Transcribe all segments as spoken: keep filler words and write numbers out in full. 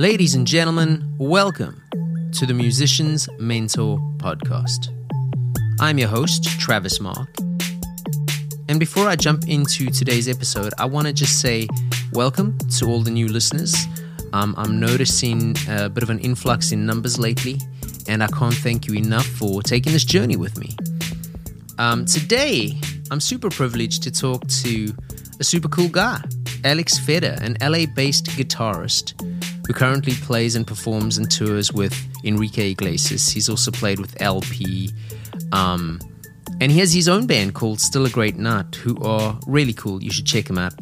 Ladies and gentlemen, welcome to the Musician's Mentor Podcast. I'm your host, Travis Mark. And before I jump into today's episode, I want to just say welcome to all the new listeners. Um, I'm noticing a bit of an influx in numbers lately, and I can't thank you enough for taking this journey with me. Um, today, I'm super privileged to talk to a super cool guy, Alex Feder, an L A-based guitarist who currently plays and performs and tours with Enrique Iglesias. He's also played with L P, um, and he has his own band called Still a Great Night, who are really cool. You should check them out.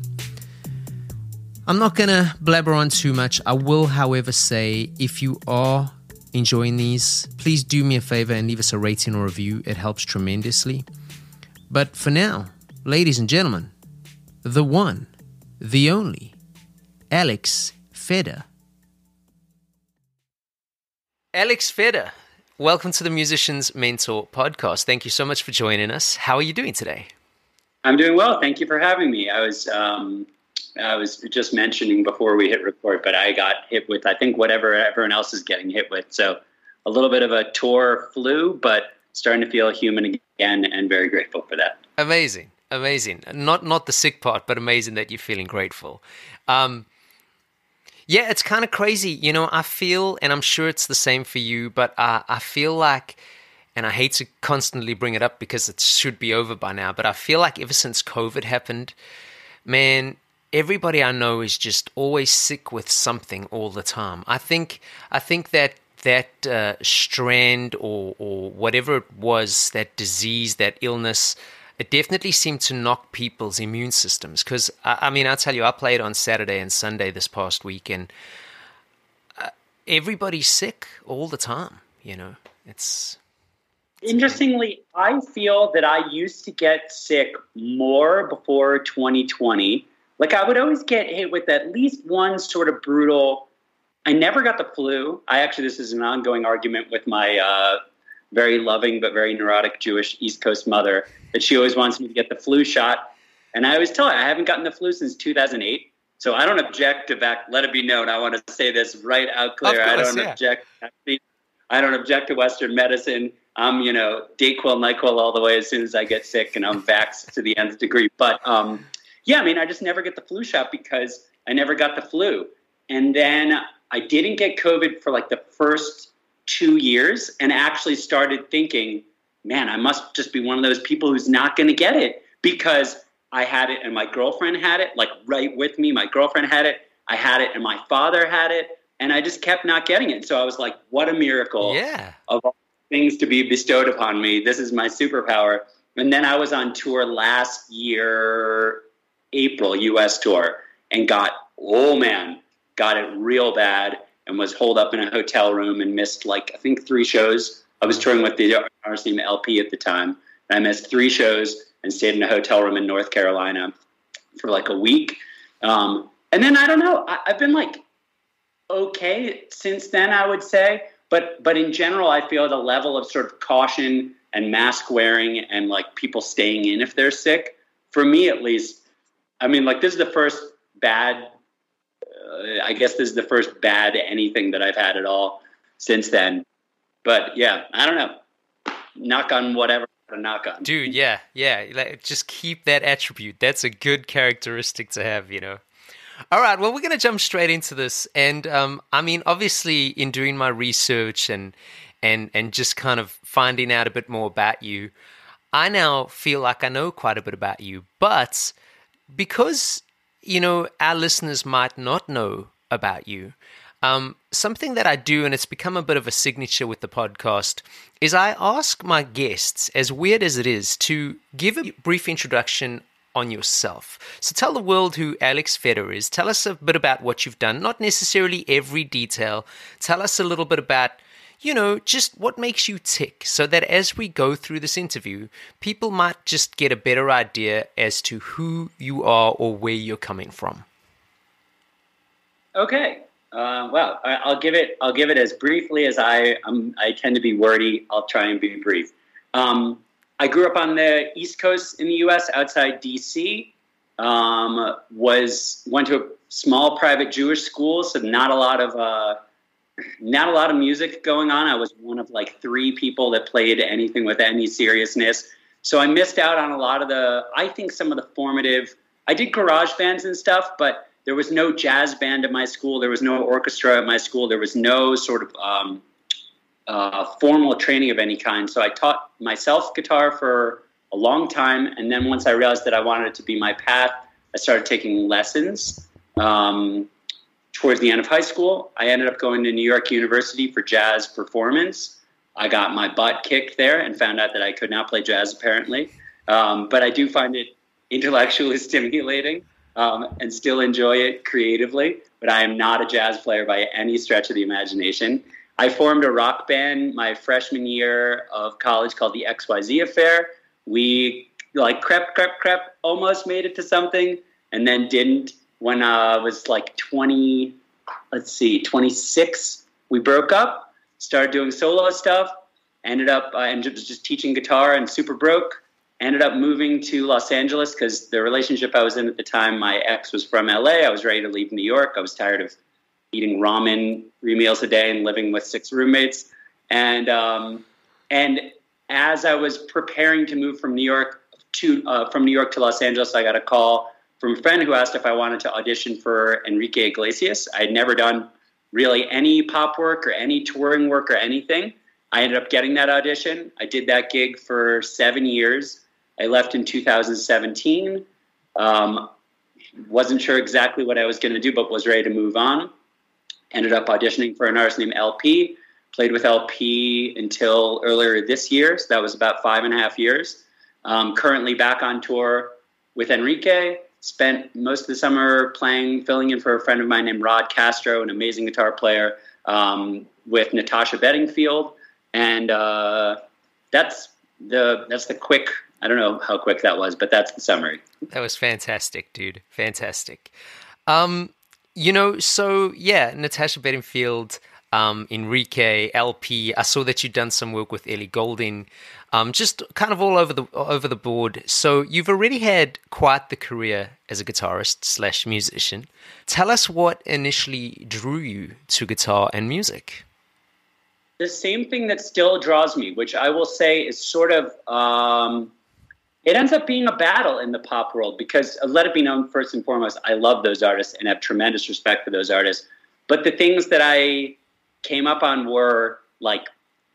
I'm not going to blabber on too much. I will, however, say if you are enjoying these, please do me a favor and leave us a rating or review. It helps tremendously. But for now, ladies and gentlemen, the one, the only, Alex Feder. Alex Feder, welcome to the Musician's Mentor Podcast. Thank you so much for joining us. How are you doing today? I'm doing well. Thank you for having me. I was um, I was just mentioning before we hit record, but I got hit with, I think, whatever everyone else is getting hit with. So a little bit of a tour flu, but starting to feel human again and very grateful for that. Amazing. Amazing. Not not the sick part, but amazing that you're feeling grateful. Um, yeah, it's kind of crazy. You know, I feel, and I'm sure it's the same for you, but uh, I feel like, and I hate to constantly bring it up because it should be over by now, but I feel like ever since COVID happened, man, everybody I know is just always sick with something all the time. I think I think that that uh, strand or or whatever it was, that disease, that illness, it definitely seemed to knock people's immune systems. Because, I, I mean, I'll tell you, I played on Saturday and Sunday this past week, and uh, everybody's sick all the time, you know. It's, it's Interestingly, funny. I feel that I used to get sick more before twenty twenty. Like, I would always get hit with at least one sort of brutal – I never got the flu. I actually – this is an ongoing argument with my uh, – very loving but very neurotic Jewish East Coast mother, that she always wants me to get the flu shot. And I always tell her, I haven't gotten the flu since two thousand eight. So I don't object to vac. Let it be known. I want to say this right out clear. Course, I don't yeah. object. I don't object to Western medicine. I'm, you know, Dayquil, NyQuil all the way as soon as I get sick, and I'm vaxxed to the nth degree. But um, yeah, I mean, I just never get the flu shot because I never got the flu. And then I didn't get COVID for like the first two years, and actually started thinking, man, I must just be one of those people who's not going to get it, because I had it and my girlfriend had it, like right with me. My girlfriend had it. I had it and my father had it, and I just kept not getting it. So I was like, what a miracle yeah. of all things to be bestowed upon me. This is my superpower. And then I was on tour last year, April, U S tour, and got, oh man, got it real bad. And was holed up in a hotel room and missed, like, I think three shows. I was touring with the R C M P L P at the time. And I missed three shows and stayed in a hotel room in North Carolina for like a week. Um, and then, I don't know, I, I've been like, okay since then, I would say. But but in general, I feel the level of sort of caution and mask wearing and like people staying in if they're sick, for me at least, I mean, like, this is the first bad I guess this is the first bad anything that I've had at all since then. But yeah, I don't know. Knock on whatever to knock on. Dude, yeah, yeah. Like, just keep that attribute. That's a good characteristic to have, you know. All right, well, we're going to jump straight into this. And um, I mean, obviously, in doing my research and and and just kind of finding out a bit more about you, I now feel like I know quite a bit about you. But because, you know, our listeners might not know about you. Um, something that I do, and it's become a bit of a signature with the podcast, is I ask my guests, as weird as it is, to give a brief introduction on yourself. So tell the world who Alex Feder is. Tell us a bit about what you've done, not necessarily every detail. Tell us a little bit about, you know, just what makes you tick, so that as we go through this interview, people might just get a better idea as to who you are or where you're coming from. Okay. Uh, well, I'll give it, I'll give it as briefly as I, um, I tend to be wordy. I'll try and be brief. Um, I grew up on the East Coast in the U S outside D C um, was went to a small private Jewish school, so not a lot of uh, not a lot of music going on. I was one of like three people that played anything with any seriousness. So I missed out on a lot of the, I think some of the formative, I did garage bands and stuff, but there was no jazz band at my school. There was no orchestra at my school. There was no sort of um, uh, formal training of any kind. So I taught myself guitar for a long time. And then once I realized that I wanted it to be my path, I started taking lessons. Um, towards the end of high school, I ended up going to New York University for jazz performance. I got my butt kicked there and found out that I could not play jazz, apparently. Um, but I do find it intellectually stimulating um, and still enjoy it creatively. But I am not a jazz player by any stretch of the imagination. I formed a rock band my freshman year of college called the X Y Z Affair. We like crept, crept, crept, almost made it to something and then didn't. When I was like twenty, let's see, twenty-six, we broke up. Started doing solo stuff, ended up, I ended up just teaching guitar and super broke, ended up moving to Los Angeles because the relationship I was in at the time, my ex was from L A. I was ready to leave New York. I was tired of eating ramen, three meals a day and living with six roommates. And um, and as I was preparing to move from New York to uh, from New York to Los Angeles, I got a call from a friend who asked if I wanted to audition for Enrique Iglesias. I had never done really any pop work or any touring work or anything. I ended up getting that audition. I did that gig for seven years. I left in two thousand seventeen. Um, wasn't sure exactly what I was going to do, but was ready to move on. Ended up auditioning for an artist named L P. Played with L P until earlier this year. So that was about five and a half years. Um, currently back on tour with Enrique. Spent most of the summer playing, filling in for a friend of mine named Rod Castro, an amazing guitar player, um, with Natasha Bedingfield. And uh, that's the that's the quick, I don't know how quick that was, but that's the summary. That was fantastic, dude. Fantastic. Um, you know, so yeah, Natasha Bedingfield, um, Enrique, L P. I saw that you've done some work with Ellie Goulding. Um, just kind of all over the over the board. So you've already had quite the career as a guitarist slash musician. Tell us what initially drew you to guitar and music. The same thing that still draws me, which I will say is sort of, um, it ends up being a battle in the pop world because uh, let it be known first and foremost, I love those artists and have tremendous respect for those artists. But the things that I came up on were like,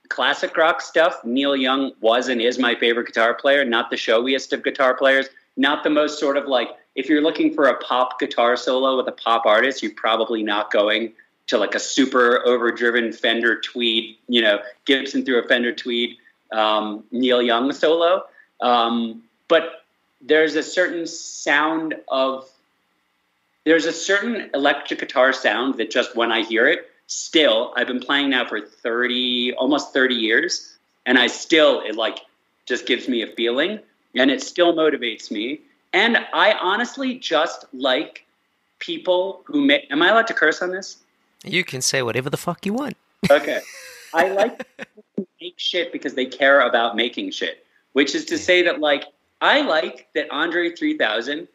classic rock stuff. Neil Young was and is my favorite guitar player, not the showiest of guitar players, not the most sort of like, if you're looking for a pop guitar solo with a pop artist, you're probably not going to like a super overdriven Fender Tweed, you know, Gibson through a Fender Tweed, um, Neil Young solo. Um, but there's a certain sound of, there's a certain electric guitar sound that just when I hear it, still, I've been playing now for thirty, almost thirty years, and I still, it like just gives me a feeling, and it still motivates me. And I honestly just like people who make, am I allowed to curse on this? You can say whatever the fuck you want. Okay. I like people who make shit because they care about making shit, which is to say that like, I like that Andre three thousand,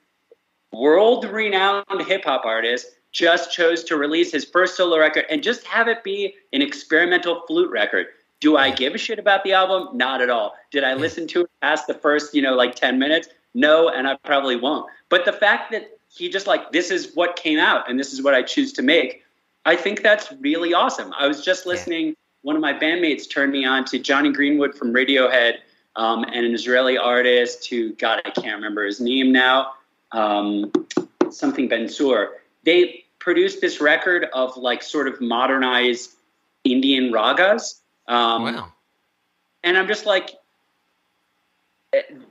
world-renowned hip-hop artist, just chose to release his first solo record and just have it be an experimental flute record. Do I give a shit about the album? Not at all. Did I listen to it past the first, you know, like ten minutes? No, and I probably won't. But the fact that he just like, this is what came out and this is what I choose to make, I think that's really awesome. I was just listening. One of my bandmates turned me on to Johnny Greenwood from Radiohead, um, and an Israeli artist who, God, I can't remember his name now, um, something Ben-Sur. They produced this record of like sort of modernized Indian ragas. Um, wow. And I'm just like,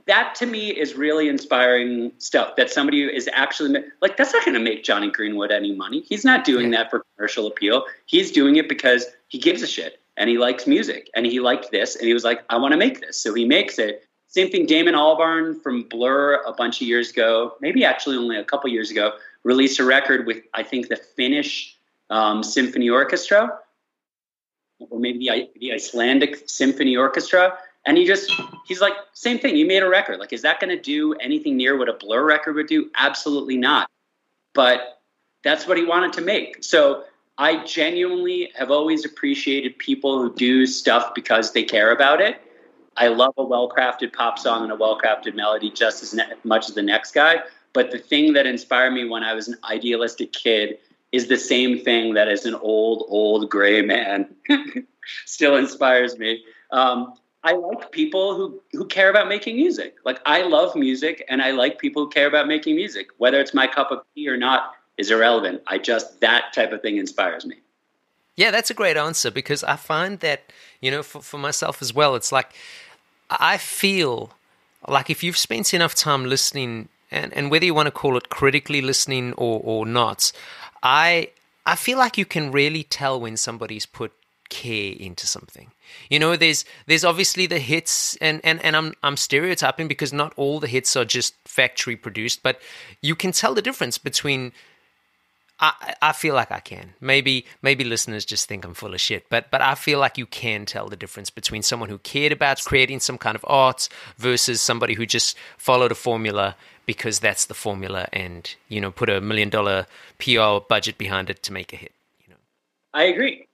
that to me is really inspiring stuff that somebody is actually like, that's not going to make Johnny Greenwood any money. He's not doing yeah. that for commercial appeal. He's doing it because he gives a shit and he likes music and he liked this. And he was like, I want to make this. So he makes it. Same thing, Damon Albarn from Blur a bunch of years ago, maybe actually only a couple years ago, released a record with, I think, the Finnish um, Symphony Orchestra, or maybe the, the Icelandic Symphony Orchestra, And he just, he's like, same thing. You made a record. Like, is that going to do anything near what a Blur record would do? Absolutely not. But that's what he wanted to make. So I genuinely have always appreciated people who do stuff because they care about it. I love a well-crafted pop song and a well-crafted melody just as ne- much as the next guy. But the thing that inspired me when I was an idealistic kid is the same thing that as an old, old gray man still inspires me. Um, I like people who, who care about making music. Like, I love music, and I like people who care about making music. Whether it's my cup of tea or not is irrelevant. I just, that type of thing inspires me. Yeah, that's a great answer, because I find that, you know, for, for myself as well, it's like, I feel like if you've spent enough time listening, and, and whether you want to call it critically listening or, or not, I I feel like you can really tell when somebody's put care into something. You know, there's there's obviously the hits, and, and, and I'm I'm stereotyping because not all the hits are just factory produced, but you can tell the difference between. I, I feel like I can. Maybe maybe listeners just think I'm full of shit, but but I feel like you can tell the difference between someone who cared about creating some kind of art versus somebody who just followed a formula because that's the formula, and, you know, put a million dollar P R budget behind it to make a hit. You know, I agree.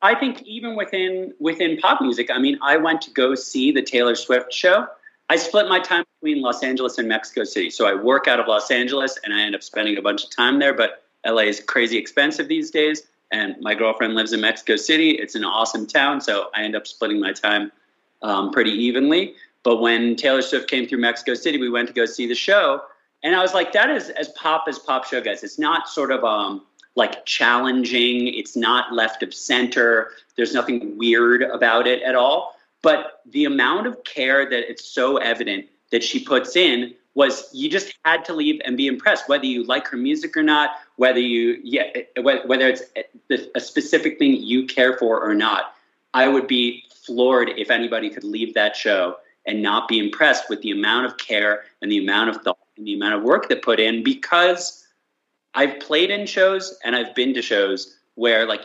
I think even within within pop music, I mean, I went to go see the Taylor Swift show. I split my time between Los Angeles and Mexico City. So I work out of Los Angeles and I end up spending a bunch of time there, but L A is crazy expensive these days. And my girlfriend lives in Mexico City. It's an awesome town. So I end up splitting my time um, pretty evenly. But when Taylor Swift came through Mexico City, we went to go see the show. And I was like, that is as pop as pop show gets. It's not sort of um, like challenging. It's not left of center. There's nothing weird about it at all. But the amount of care that it's so evident that she puts in was, you just had to leave and be impressed, whether you like her music or not, whether you yeah, whether it's a specific thing you care for or not. I would be floored if anybody could leave that show and not be impressed with the amount of care and the amount of thought and the amount of work that put in, because I've played in shows and I've been to shows where, like,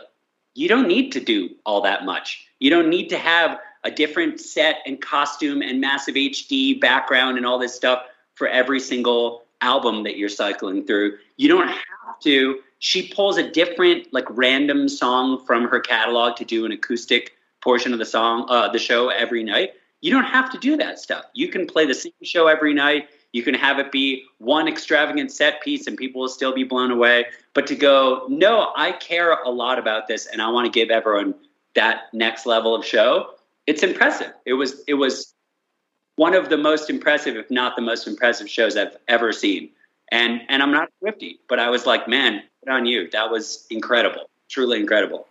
you don't need to do all that much. You don't need to have a different set and costume and massive H D background and all this stuff for every single album that you're cycling through. You don't have to. She pulls a different, like, random song from her catalog to do an acoustic portion of the song, uh, the show every night. You don't have to do that stuff. You can play the same show every night. You can have it be one extravagant set piece and people will still be blown away. But to go, no, I care a lot about this and I want to give everyone that next level of show. It's impressive. It was it was one of the most impressive, if not the most impressive shows I've ever seen. And and I'm not Swiftie, but I was like, man, good on you. That was incredible. Truly incredible.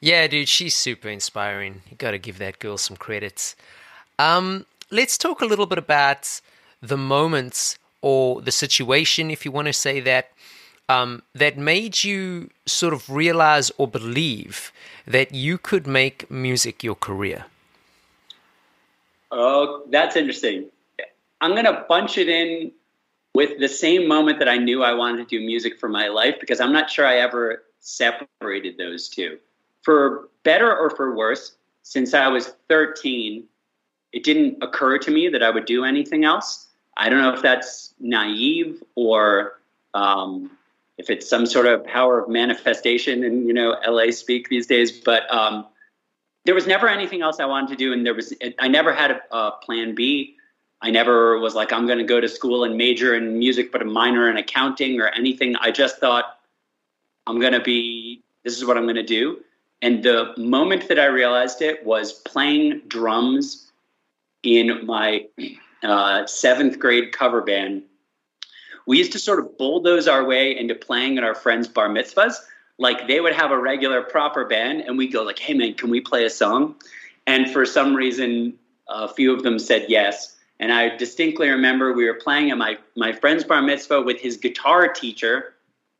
Yeah, dude, she's super inspiring. You got to give that girl some credits. Um, let's talk a little bit about the moments or the situation, if you want to say that, um, that made you sort of realize or believe that you could make music your career. Oh, that's interesting. I'm going to bunch it in with the same moment that I knew I wanted to do music for my life, because I'm not sure I ever separated those two. For better or for worse, since I was thirteen, it didn't occur to me that I would do anything else. I don't know if that's naive or um, if it's some sort of power of manifestation in, you know, L A speak these days, but um there was never anything else I wanted to do, and there was I never had a, a plan B. I never was like, I'm going to go to school and major in music, but a minor in accounting or anything. I just thought, I'm going to be, this is what I'm going to do. And the moment that I realized it was playing drums in my uh, seventh grade cover band. We used to sort of bulldoze our way into playing at our friends' bar mitzvahs. Like, they would have a regular proper band and we go like, hey man, can we play a song? And for some reason, a few of them said yes. And I distinctly remember we were playing at my, my friend's bar mitzvah with his guitar teacher,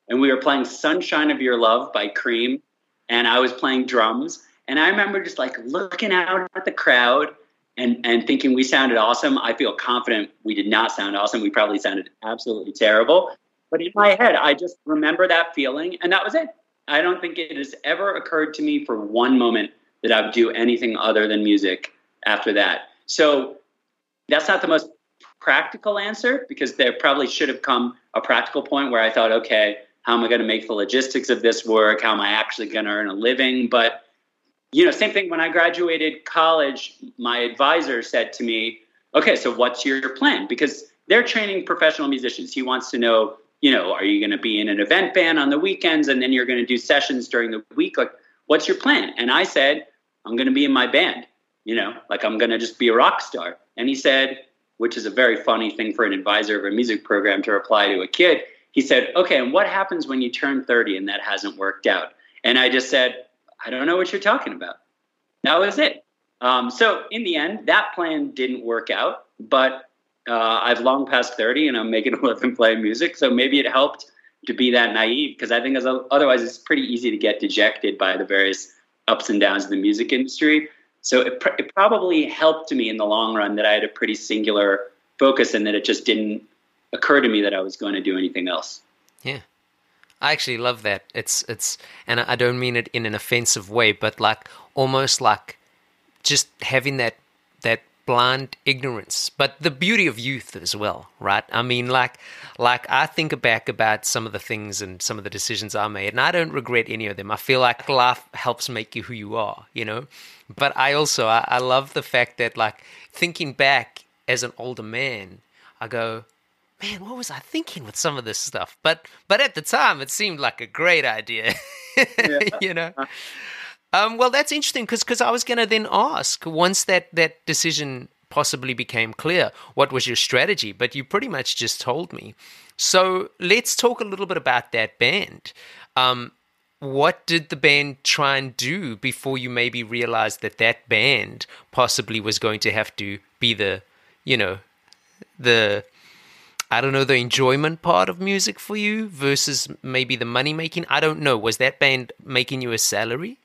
and we were playing Sunshine of Your Love by Cream. And I was playing drums. And I remember just like looking out at the crowd and, and thinking we sounded awesome. I feel confident we did not sound awesome. We probably sounded absolutely terrible. But in my head, I just remember that feeling, and that was it. I don't think it has ever occurred to me for one moment that I would do anything other than music. after that. So that's not the most practical answer, because there probably should have come a practical point where I thought, okay, how am I going to make the logistics of this work? How am I actually going to earn a living? But, you know, same thing when I graduated college, my advisor said to me, okay, so what's your plan? Because they're training professional musicians. He wants to know, you know, are you going to be in an event band on the weekends and then you're going to do sessions during the week? Like, what's your plan? And I said, I'm going to be in my band, you know, like I'm going to just be a rock star. And he said, which is a very funny thing for an advisor of a music program to reply to a kid. He said, okay, and what happens when you turn thirty and that hasn't worked out? And I just said, I don't know what you're talking about. That was it. Um, so in the end, that plan didn't work out, but uh, I've long past thirty and I'm making a living playing music. So maybe it helped to be that naive, because I think as a, otherwise it's pretty easy to get dejected by the various ups and downs of the music industry. So it, pr- it probably helped me in the long run that I had a pretty singular focus and that it just didn't occur to me that I was going to do anything else. Yeah. I actually love that. It's, it's, and I don't mean it in an offensive way, but like almost like just having that, that blind ignorance, but the beauty of youth as well, right? I mean, like, like I think back about some of the things and some of the decisions I made, and I don't regret any of them. I feel like life helps make you who you are, you know, but I also, I, I love the fact that like thinking back as an older man, I go, man, what was I thinking with some of this stuff? But but at the time, it seemed like a great idea, yeah. You know? Um, well, that's interesting, because because I was going to then ask, once that, that decision possibly became clear, what was your strategy? But you pretty much just told me. So let's talk a little bit about that band. Um, what did the band try and do before you maybe realized that that band possibly was going to have to be the, you know, the... I don't know, the enjoyment part of music for you versus maybe the money making? I don't know. Was that band making you a salary?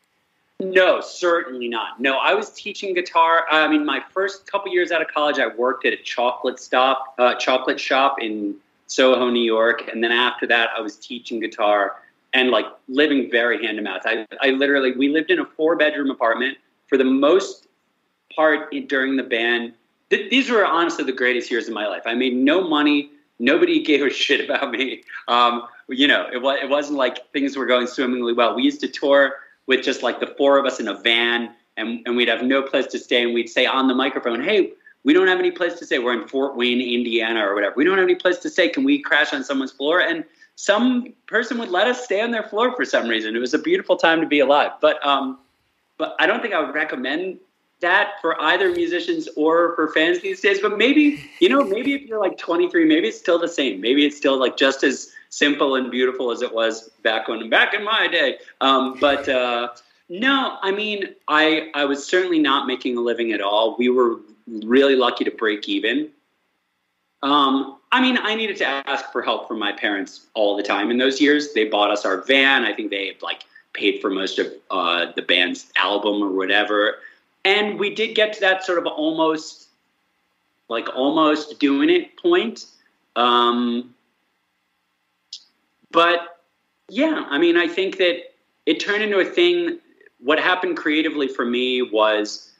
No, certainly not. No, I was teaching guitar. I mean, my first couple years out of college, I worked at a chocolate stop, uh, chocolate shop in Soho, New York. And then after that, I was teaching guitar and like living very hand to mouth. I, I literally, we lived in a four bedroom apartment for the most part during the band. Th- these were honestly the greatest years of my life. I made no money. Nobody gave a shit about me. Um, you know, it, was, it wasn't like things were going swimmingly well. We used to tour with just like the four of us in a van, and, and we'd have no place to stay. And we'd say on the microphone, hey, we don't have any place to stay. We're in Fort Wayne, Indiana or whatever. We don't have any place to stay. Can we crash on someone's floor? And some person would let us stay on their floor for some reason. It was a beautiful time to be alive. But, um, but I don't think I would recommend that for either musicians or for fans these days. But maybe, you know, maybe if you're like twenty-three, maybe it's still the same. Maybe it's still like just as simple and beautiful as it was back when back in my day. Um, but uh, no, I mean, I, I was certainly not making a living at all. We were really lucky to break even. Um, I mean, I needed to ask for help from my parents all the time in those years. They bought us our van. I think they like paid for most of uh, the band's album or whatever. And we did get to that sort of almost, like almost doing it point. Um, but yeah, I mean, I think that it turned into a thing. What happened creatively for me was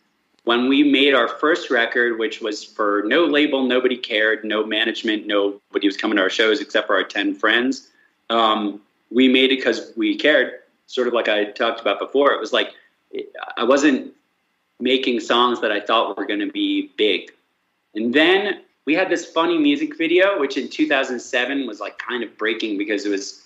when we made our first record, which was for no label, nobody cared, no management, nobody was coming to our shows except for our ten friends. Um, we made it because we cared, sort of like I talked about before. It was like, I wasn't making songs that I thought were going to be big. And then we had this funny music video, which in two thousand seven was like kind of breaking because it was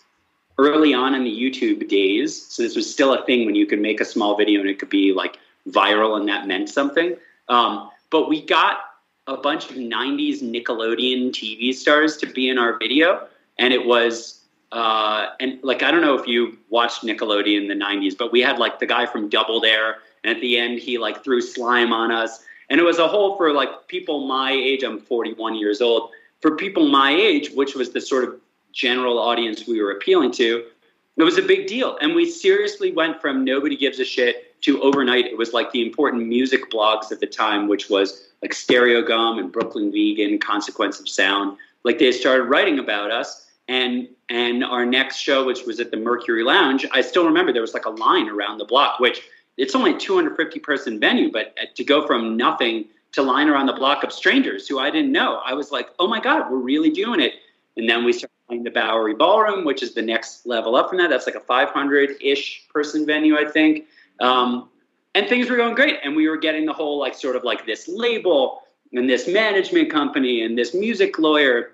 early on in the YouTube days. So this was still a thing when you could make a small video and it could be like viral and that meant something. Um, but we got a bunch of nineties Nickelodeon T V stars to be in our video. And it was, uh, and like, I don't know if you watched Nickelodeon in the nineties, but we had like the guy from Double Dare. And at the end, he like threw slime on us. And it was a whole for like people my age. I'm forty-one years old. For people my age, which was the sort of general audience we were appealing to, it was a big deal. And we seriously went from nobody gives a shit to overnight. It was like the important music blogs at the time, which was like Stereo Gum and Brooklyn Vegan, Consequence of Sound. Like they started writing about us. And and our next show, which was at the Mercury Lounge, I still remember there was like a line around the block, which it's only a two hundred fifty person venue, but to go from nothing to lying around the block of strangers who I didn't know, I was like, oh my God, we're really doing it. And then we started playing the Bowery Ballroom, which is the next level up from that. That's like a five hundred ish person venue, I think. Um, and things were going great. And we were getting the whole like sort of like this label and this management company and this music lawyer.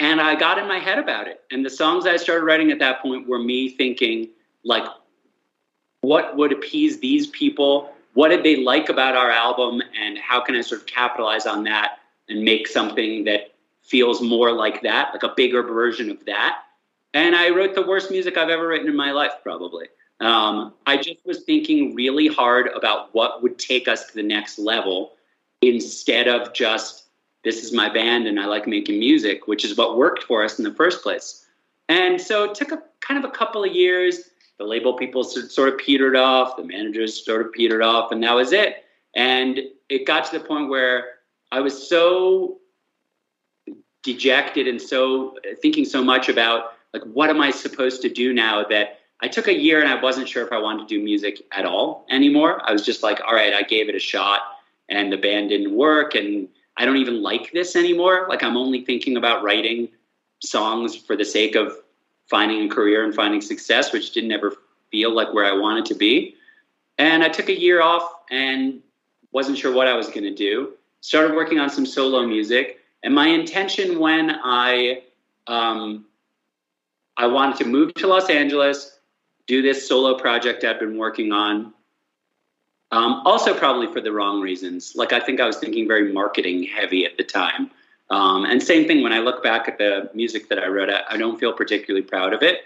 And I got in my head about it. And the songs I started writing at that point were me thinking, like, what would appease these people? What did they like about our album? And how can I sort of capitalize on that and make something that feels more like that, like a bigger version of that? And I wrote the worst music I've ever written in my life, probably. Um, I just was thinking really hard about what would take us to the next level instead of just, this is my band and I like making music, which is what worked for us in the first place. And so it took a, kind of a couple of years. The label people sort of petered off. The managers sort of petered off, and that was it. And it got to the point where I was so dejected and so thinking so much about, like, what am I supposed to do now, that I took a year and I wasn't sure if I wanted to do music at all anymore. I was just like, all right, I gave it a shot and the band didn't work, and I don't even like this anymore. Like, I'm only thinking about writing songs for the sake of finding a career and finding success, which didn't ever feel like where I wanted to be. And I took a year off and wasn't sure what I was going to do. Started working on some solo music. And my intention when I, um, I wanted to move to Los Angeles, do this solo project I've been working on, Um, also probably for the wrong reasons. Like, I think I was thinking very marketing heavy at the time. Um, and same thing, when I look back at the music that I wrote, I, I don't feel particularly proud of it.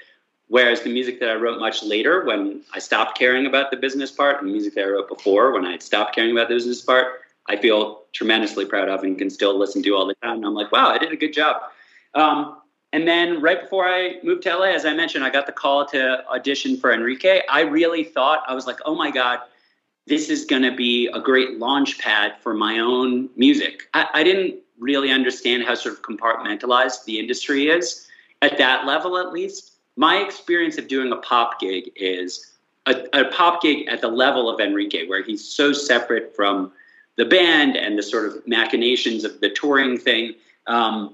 Whereas the music that I wrote much later, when I stopped caring about the business part, and the music that I wrote before, when I had stopped caring about the business part, I feel tremendously proud of and can still listen to all the time. And I'm like, wow, I did a good job. Um, and then right before I moved to L A, as I mentioned, I got the call to audition for Enrique. I really thought, I was like, oh my God, this is going to be a great launch pad for my own music. I, I didn't really understand how sort of compartmentalized the industry is, at that level at least. My experience of doing a pop gig is a, a pop gig at the level of Enrique, where he's so separate from the band and the sort of machinations of the touring thing, um,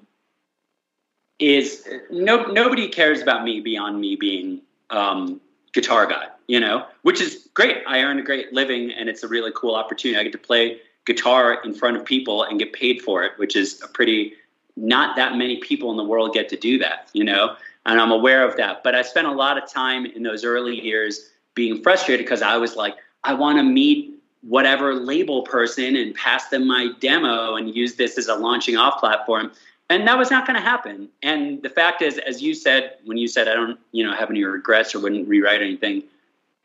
is no, nobody cares about me beyond me being um, guitar guy, you know, which is great. I earn a great living and it's a really cool opportunity. I get to play guitar in front of people and get paid for it, which is a pretty, not that many people in the world get to do that, you know, and I'm aware of that. But I spent a lot of time in those early years being frustrated because I was like, I want to meet whatever label person and pass them my demo and use this as a launching off platform. And that was not going to happen. And the fact is, as you said, when you said, I don't, you know, have any regrets or wouldn't rewrite anything,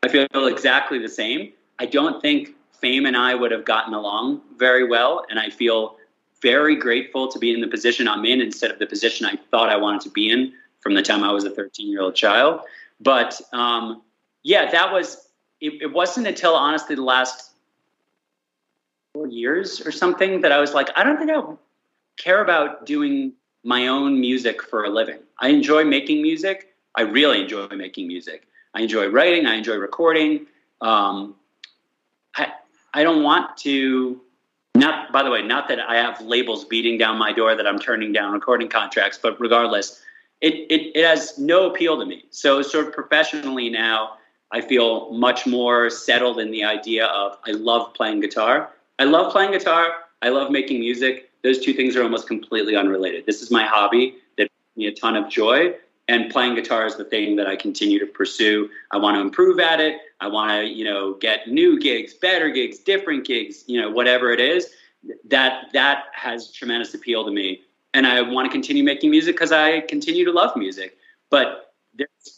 I feel exactly the same. I don't think fame and I would have gotten along very well. And I feel very grateful to be in the position I'm in instead of the position I thought I wanted to be in from the time I was a thirteen year old child. But um, yeah, that was, it, it wasn't until honestly the last four years or something that I was like, I don't think I care about doing my own music for a living. I enjoy making music. I really enjoy making music. I enjoy writing. I enjoy recording. Um, I I don't want to, not, by the way, not that I have labels beating down my door that I'm turning down recording contracts, but regardless, it, it, it has no appeal to me. So sort of professionally now, I feel much more settled in the idea of, I love playing guitar. I love playing guitar. I love making music. Those two things are almost completely unrelated. This is my hobby that brings me a ton of joy, and playing guitar is the thing that I continue to pursue. I want to improve at it. I want to, you know, get new gigs, better gigs, different gigs, you know, whatever it is. That that has tremendous appeal to me, and I want to continue making music because I continue to love music. But there's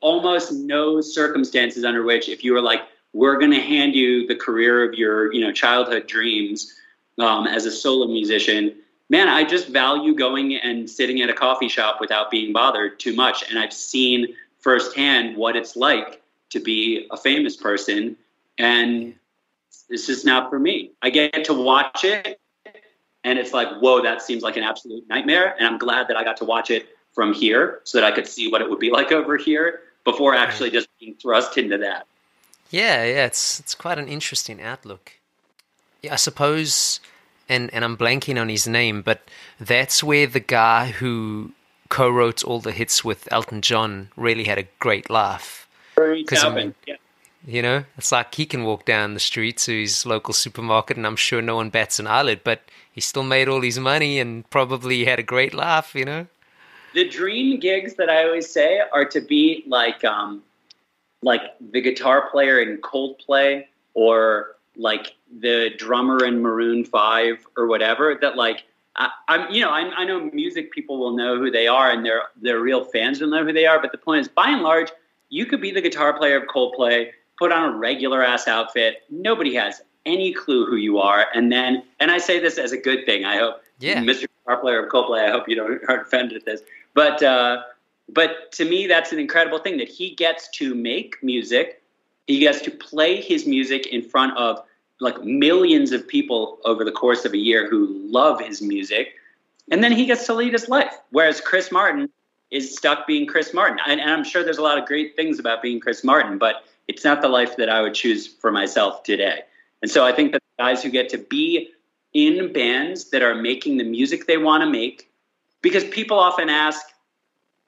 almost no circumstances under which, if you were like, we're going to hand you the career of your, you know, childhood dreams. Um, as a solo musician, man, I just value going and sitting at a coffee shop without being bothered too much. And I've seen firsthand what it's like to be a famous person. And it's just not for me. I get to watch it and it's like, whoa, that seems like an absolute nightmare. And I'm glad that I got to watch it from here so that I could see what it would be like over here before actually just being thrust into that. Yeah, yeah, it's it's quite an interesting outlook. Yeah, I suppose, and, and I'm blanking on his name, but that's where the guy who co-wrote all the hits with Elton John really had a great laugh. Bernie Taupin, yeah. You know, it's like he can walk down the street to his local supermarket and I'm sure no one bats an eyelid, but he still made all his money and probably had a great laugh, you know? The dream gigs that I always say are to be like um, like the guitar player in Coldplay or like the drummer in Maroon five or whatever, that like, I, I'm, you know, I, I know music people will know who they are and their their real fans will know who they are, but the point is, by and large, you could be the guitar player of Coldplay, put on a regular-ass outfit. Nobody has any clue who you are. And then, and I say this as a good thing, I hope, yeah. Mister Guitar Player of Coldplay, I hope you don't aren't offended at this. But, uh, but to me, that's an incredible thing, that he gets to make music. He gets to play his music in front of, like, millions of people over the course of a year who love his music. And then he gets to lead his life. Whereas Chris Martin is stuck being Chris Martin. And, and I'm sure there's a lot of great things about being Chris Martin, but it's not the life that I would choose for myself today. And so I think that the guys who get to be in bands that are making the music they want to make, because people often ask,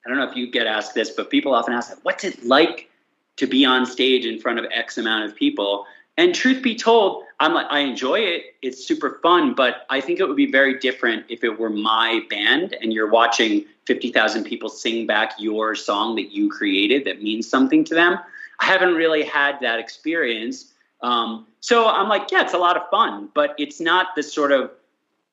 I don't know if you get asked this, but people often ask, what's it like to be on stage in front of X amount of people? And truth be told, I'm like, I enjoy it. It's super fun, but I think it would be very different if it were my band and you're watching fifty thousand people sing back your song that you created that means something to them. I haven't really had that experience. Um, so I'm like, yeah, it's a lot of fun, but it's not this sort of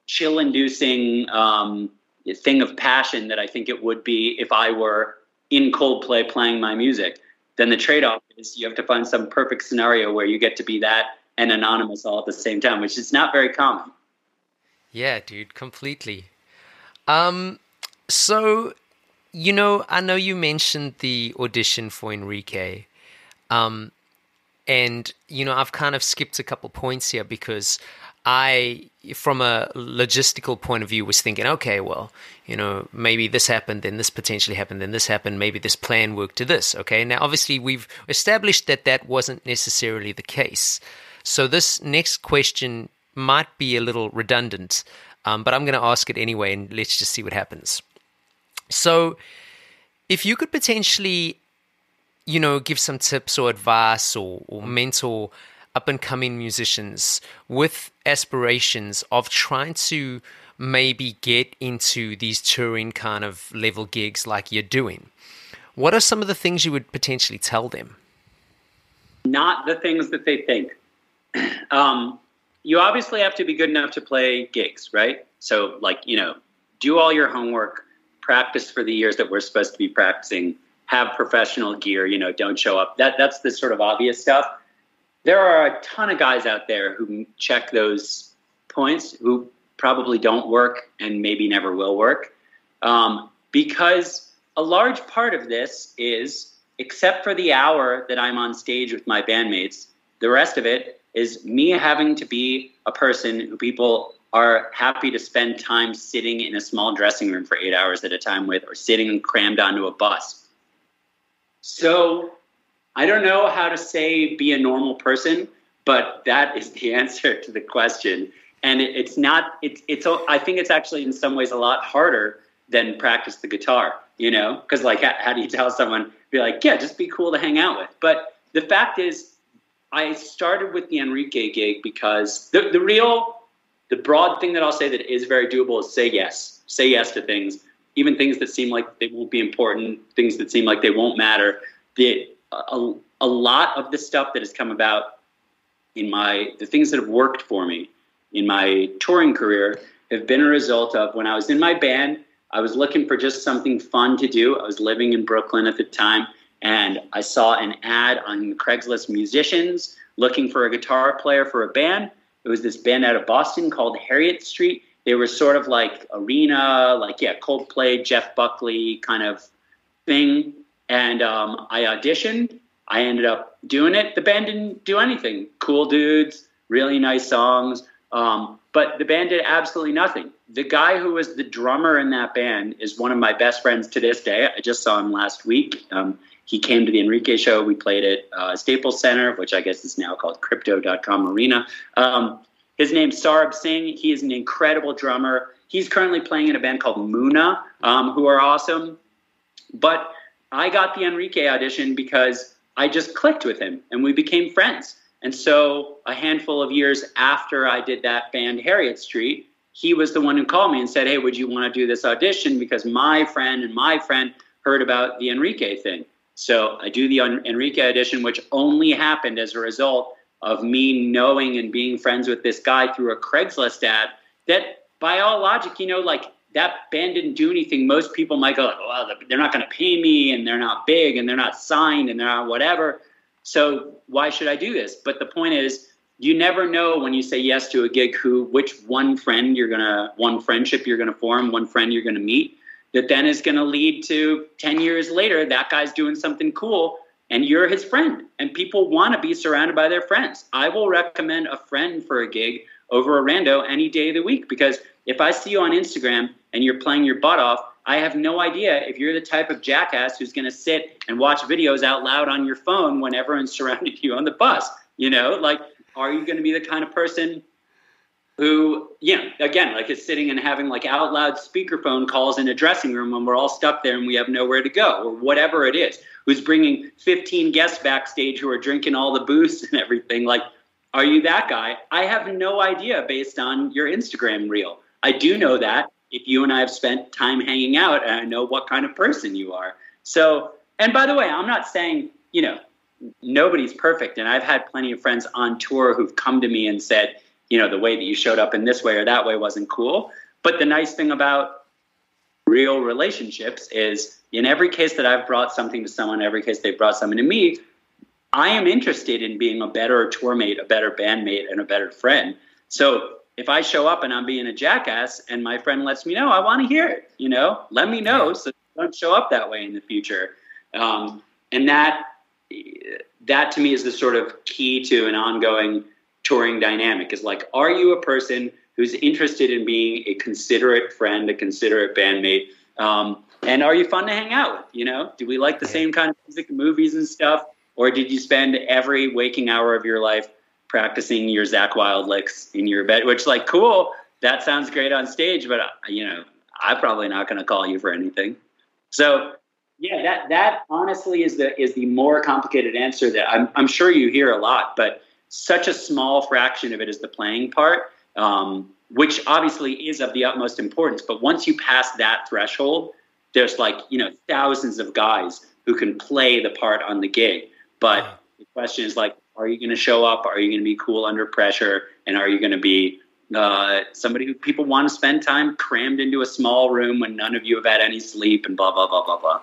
chill-inducing um, thing of passion that I think it would be if I were in Coldplay playing my music. Then the trade-off is you have to find some perfect scenario where you get to be that and anonymous all at the same time, which is not very common. Yeah, dude, completely. Um, so, you know, I know you mentioned the audition for Enrique. Um, and, you know, I've kind of skipped a couple points here because I, from a logistical point of view, was thinking, okay, well, you know, maybe this happened, then this potentially happened, then this happened, maybe this plan worked to this, okay? Now, obviously, we've established that that wasn't necessarily the case. So this next question might be a little redundant, um, but I'm going to ask it anyway, and let's just see what happens. So if you could potentially, you know, give some tips or advice or, or mentor up-and-coming musicians with aspirations of trying to maybe get into these touring kind of level gigs like you're doing, what are some of the things you would potentially tell them? Not the things that they think. Um, you obviously have to be good enough to play gigs, right? So, like, you know, do all your homework, practice for the years that we're supposed to be practicing, have professional gear, you know, don't show up. That That's the sort of obvious stuff. There are a ton of guys out there who check those points, who probably don't work and maybe never will work, um, because a large part of this is, except for the hour that I'm on stage with my bandmates, the rest of it is me having to be a person who people are happy to spend time sitting in a small dressing room for eight hours at a time with, or sitting crammed onto a bus. So I don't know how to say be a normal person, but that is the answer to the question. And it, it's not, it's, it's, I think it's actually in some ways a lot harder than practice the guitar, you know? Because, like, how, how do you tell someone, be like, yeah, just be cool to hang out with. But the fact is, I started with the Enrique gig because the, the real, the broad thing that I'll say that is very doable is say yes. Say yes to things, even things that seem like they won't be important, things that seem like they won't matter. The, A, a lot of the stuff that has come about in my, the things that have worked for me in my touring career have been a result of when I was in my band, I was looking for just something fun to do. I was living in Brooklyn at the time, and I saw an ad on Craigslist Musicians looking for a guitar player for a band. It was this band out of Boston called Harriet Street. They were sort of like arena, like, yeah, Coldplay, Jeff Buckley kind of thing. And um, I auditioned. I ended up doing it. The band didn't do anything. Cool dudes, really nice songs. Um, but the band did absolutely nothing. The guy who was the drummer in that band is one of my best friends to this day. I just saw him last week. Um, He came to the Enrique show. We played at uh, Staples Center, which I guess is now called Crypto dot com Arena. Um, his name's Saurabh Singh. He is an incredible drummer. He's currently playing in a band called Muna, um, who are awesome. But I got the Enrique audition because I just clicked with him, and we became friends. And so a handful of years after I did that band, Harriet Street, he was the one who called me and said, hey, would you want to do this audition? Because my friend and my friend heard about the Enrique thing. So I do the Enrique audition, which only happened as a result of me knowing and being friends with this guy through a Craigslist ad that, by all logic, you know, like, that band didn't do anything. Most people might go, like, well, they're not going to pay me, and they're not big, and they're not signed, and they're not whatever. So why should I do this? But the point is, you never know when you say yes to a gig who, which one friend you're going to, one friendship you're going to form, one friend you're going to meet, that then is going to lead to ten years later, that guy's doing something cool, and you're his friend. And people want to be surrounded by their friends. I will recommend a friend for a gig over a rando any day of the week, because if I see you on Instagram and you're playing your butt off, I have no idea if you're the type of jackass who's going to sit and watch videos out loud on your phone when everyone's surrounded you on the bus. You know, like, are you going to be the kind of person who, you know, again, like, is sitting and having, like, out loud speakerphone calls in a dressing room when we're all stuck there and we have nowhere to go, or whatever it is, who's bringing fifteen guests backstage who are drinking all the booze and everything? Like, are you that guy? I have no idea based on your Instagram reel. I do know that if you and I have spent time hanging out, and I know what kind of person you are. So, and by the way, I'm not saying, you know, nobody's perfect. And I've had plenty of friends on tour who've come to me and said, you know, the way that you showed up in this way or that way wasn't cool. But the nice thing about real relationships is, in every case that I've brought something to someone, every case they've brought something to me, I am interested in being a better tour mate, a better bandmate, and a better friend. So if I show up and I'm being a jackass and my friend lets me know, I want to hear it, you know, let me know. So don't show up that way in the future. Um, and that, that to me is the sort of key to an ongoing touring dynamic, is like, are you a person who's interested in being a considerate friend, a considerate bandmate? Um, and are you fun to hang out with? You know, do we like the same kind of music, movies and stuff? Or did you spend every waking hour of your life practicing your Zach Wilde licks in your bed, which, like, cool, that sounds great on stage, but, you know, I'm probably not going to call you for anything. So, yeah, that that honestly is the is the more complicated answer that I'm I'm sure you hear a lot, but such a small fraction of it is the playing part, um, which obviously is of the utmost importance. But once you pass that threshold, there's, like, you know, thousands of guys who can play the part on the gig. But the question is, like, are you going to show up? Are you going to be cool under pressure? And are you going to be uh, somebody who people want to spend time crammed into a small room when none of you have had any sleep and blah, blah, blah, blah, blah.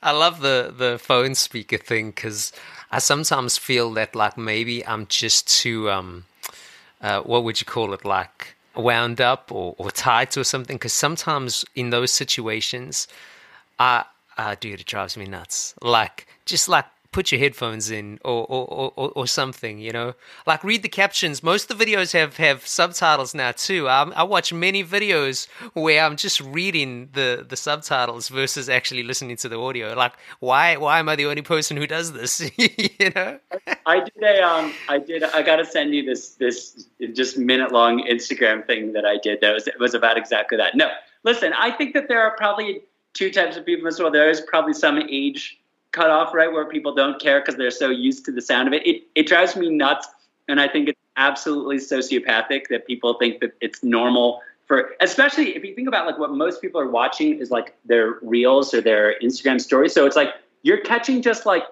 I love the, the phone speaker thing, because I sometimes feel that, like, maybe I'm just too, um, uh, what would you call it, like, wound up or, or tied to something, because sometimes in those situations, I, I, dude, it drives me nuts. Like, just, like, put your headphones in or, or, or, or something, you know, like, read the captions. Most of the videos have, have subtitles now too. I, I watch many videos where I'm just reading the, the subtitles versus actually listening to the audio. Like, why, why am I the only person who does this? You know, I did a, um, I did, I got to send you this, this just minute long Instagram thing that I did. That was, it was about exactly that. No, listen, I think that there are probably two types of people as well. There is probably some age cut off, right, where people don't care because they're so used to the sound of it. It it drives me nuts, and I think it's absolutely sociopathic that people think that it's normal for, especially if you think about, like, what most people are watching is, like, their reels or their Instagram stories. So it's like you're catching just, like,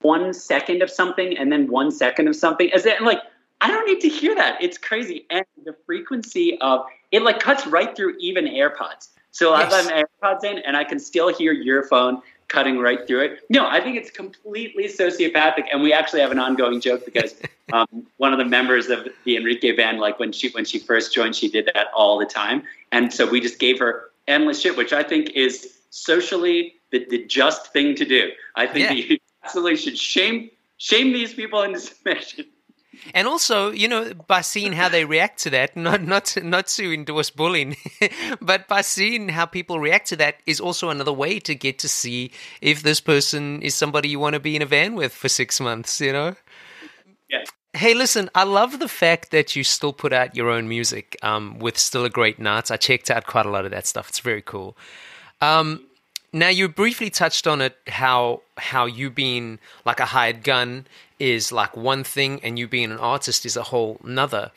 one second of something and then one second of something. As it, like, I don't need to hear that. It's crazy, and the frequency of it, like, cuts right through even AirPods. So yes. I have my AirPods in, and I can still hear your phone. cutting right through it. No, I think it's completely sociopathic. And we actually have an ongoing joke because um, one of the members of the Enrique band, like when she when she first joined, she did that all the time. And so we just gave her endless shit, which I think is socially the, the just thing to do. I think yeah. you absolutely should shame shame these people into submission. And also, you know, by seeing how they react to that, not not not to endorse bullying, but by seeing how people react to that is also another way to get to see if this person is somebody you want to be in a van with for six months, you know? Yeah. Hey, listen, I love the fact that you still put out your own music um, with Still a Great Night. I checked out quite a lot of that stuff. It's very cool. Um, now, you briefly touched on it, how how you being like a hired gun is like one thing and you being an artist is a whole nother.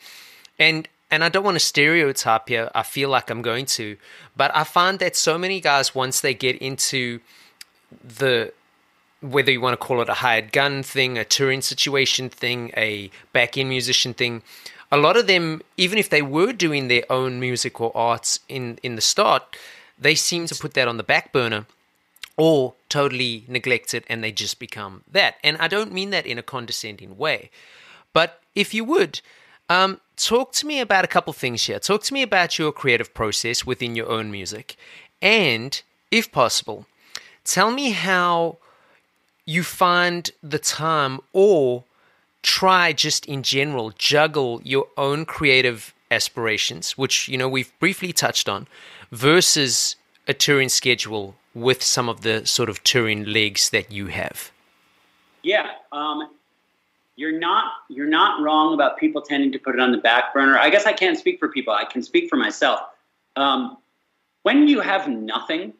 And and I don't want to stereotype here. I feel like I'm going to. But I find that so many guys, once they get into the, whether you want to call it a hired gun thing, a touring situation thing, a back-end musician thing, a lot of them, even if they were doing their own music or arts in, in the start, they seem to put that on the back burner or totally neglect it, and they just become that. And I don't mean that in a condescending way. But if you would, um, talk to me about a couple things here. Talk to me about your creative process within your own music. And, if possible, tell me how you find the time or try just in general juggle your own creative aspirations, which, you know, we've briefly touched on, versus a touring schedule with some of the sort of touring legs that you have. Yeah. Um, you're not, you're not wrong about people tending to put it on the back burner. I guess I can't speak for people. I can speak for myself. Um, when you have nothing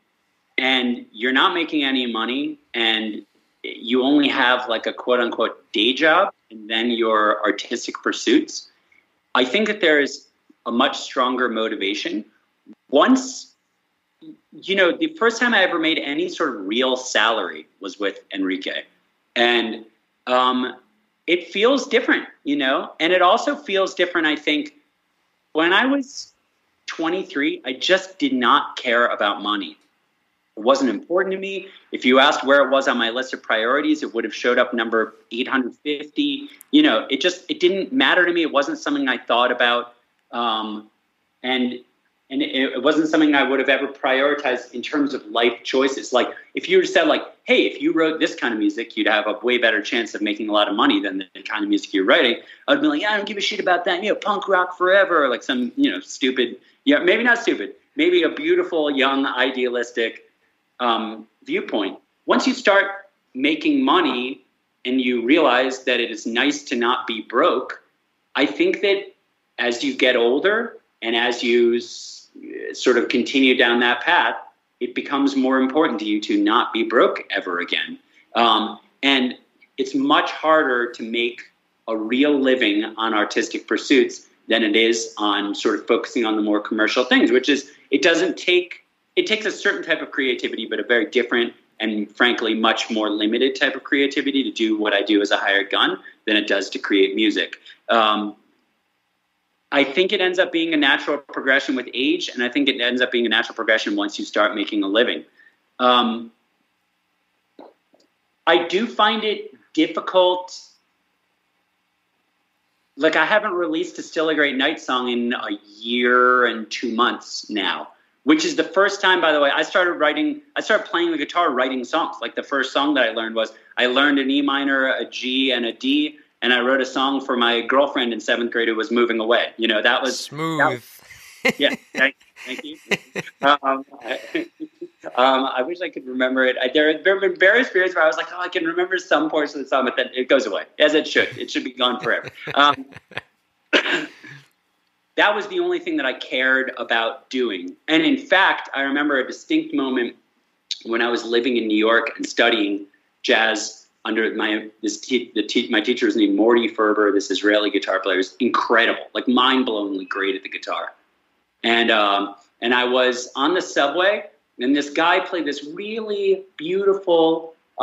and you're not making any money and you only have like a quote unquote day job and then your artistic pursuits, I think that there is a much stronger motivation. Once, you know, the first time I ever made any sort of real salary was with Enrique. And um, it feels different, you know, and it also feels different, I think, when I was twenty-three, I just did not care about money. It wasn't important to me. If you asked where it was on my list of priorities, it would have showed up number eight hundred fifty. You know, it just, it didn't matter to me. It wasn't something I thought about. Um, and and it, it wasn't something I would have ever prioritized in terms of life choices. Like if you said like, hey, if you wrote this kind of music, you'd have a way better chance of making a lot of money than the kind of music you're writing. I'd be like, yeah, I don't give a shit about that. You know, punk rock forever. Or like some, you know, stupid, yeah, maybe not stupid, maybe a beautiful, young, idealistic, Um, viewpoint. Once you start making money and you realize that it is nice to not be broke, I think that as you get older and as you s- sort of continue down that path, it becomes more important to you to not be broke ever again. Um, and it's much harder to make a real living on artistic pursuits than it is on sort of focusing on the more commercial things, which is it doesn't take It takes a certain type of creativity, but a very different and frankly much more limited type of creativity to do what I do as a hired gun than it does to create music. Um, I think it ends up being a natural progression with age, and I think it ends up being a natural progression once you start making a living. Um, I do find it difficult. Like I haven't released a Still a Great Night song in a year and two months now. Which is the first time, by the way, I started writing, I started playing the guitar, writing songs. Like the first song that I learned was, I learned an E minor, a G, and a D, and I wrote a song for my girlfriend in seventh grade who was moving away. You know, that was... Smooth. That, yeah, thank, thank you. Um, I, um, I wish I could remember it. I, there have been various periods where I was like, oh, I can remember some portion of the song, but then it goes away, as it should. It should be gone forever. Um, That was the only thing that I cared about doing. And in fact, I remember a distinct moment when I was living in New York and studying jazz under my this te- the te- my teacher was named Morty Ferber, this Israeli guitar player. He was incredible, like mind-blowingly great at the guitar. And um, and I was on the subway, and this guy played this really beautiful,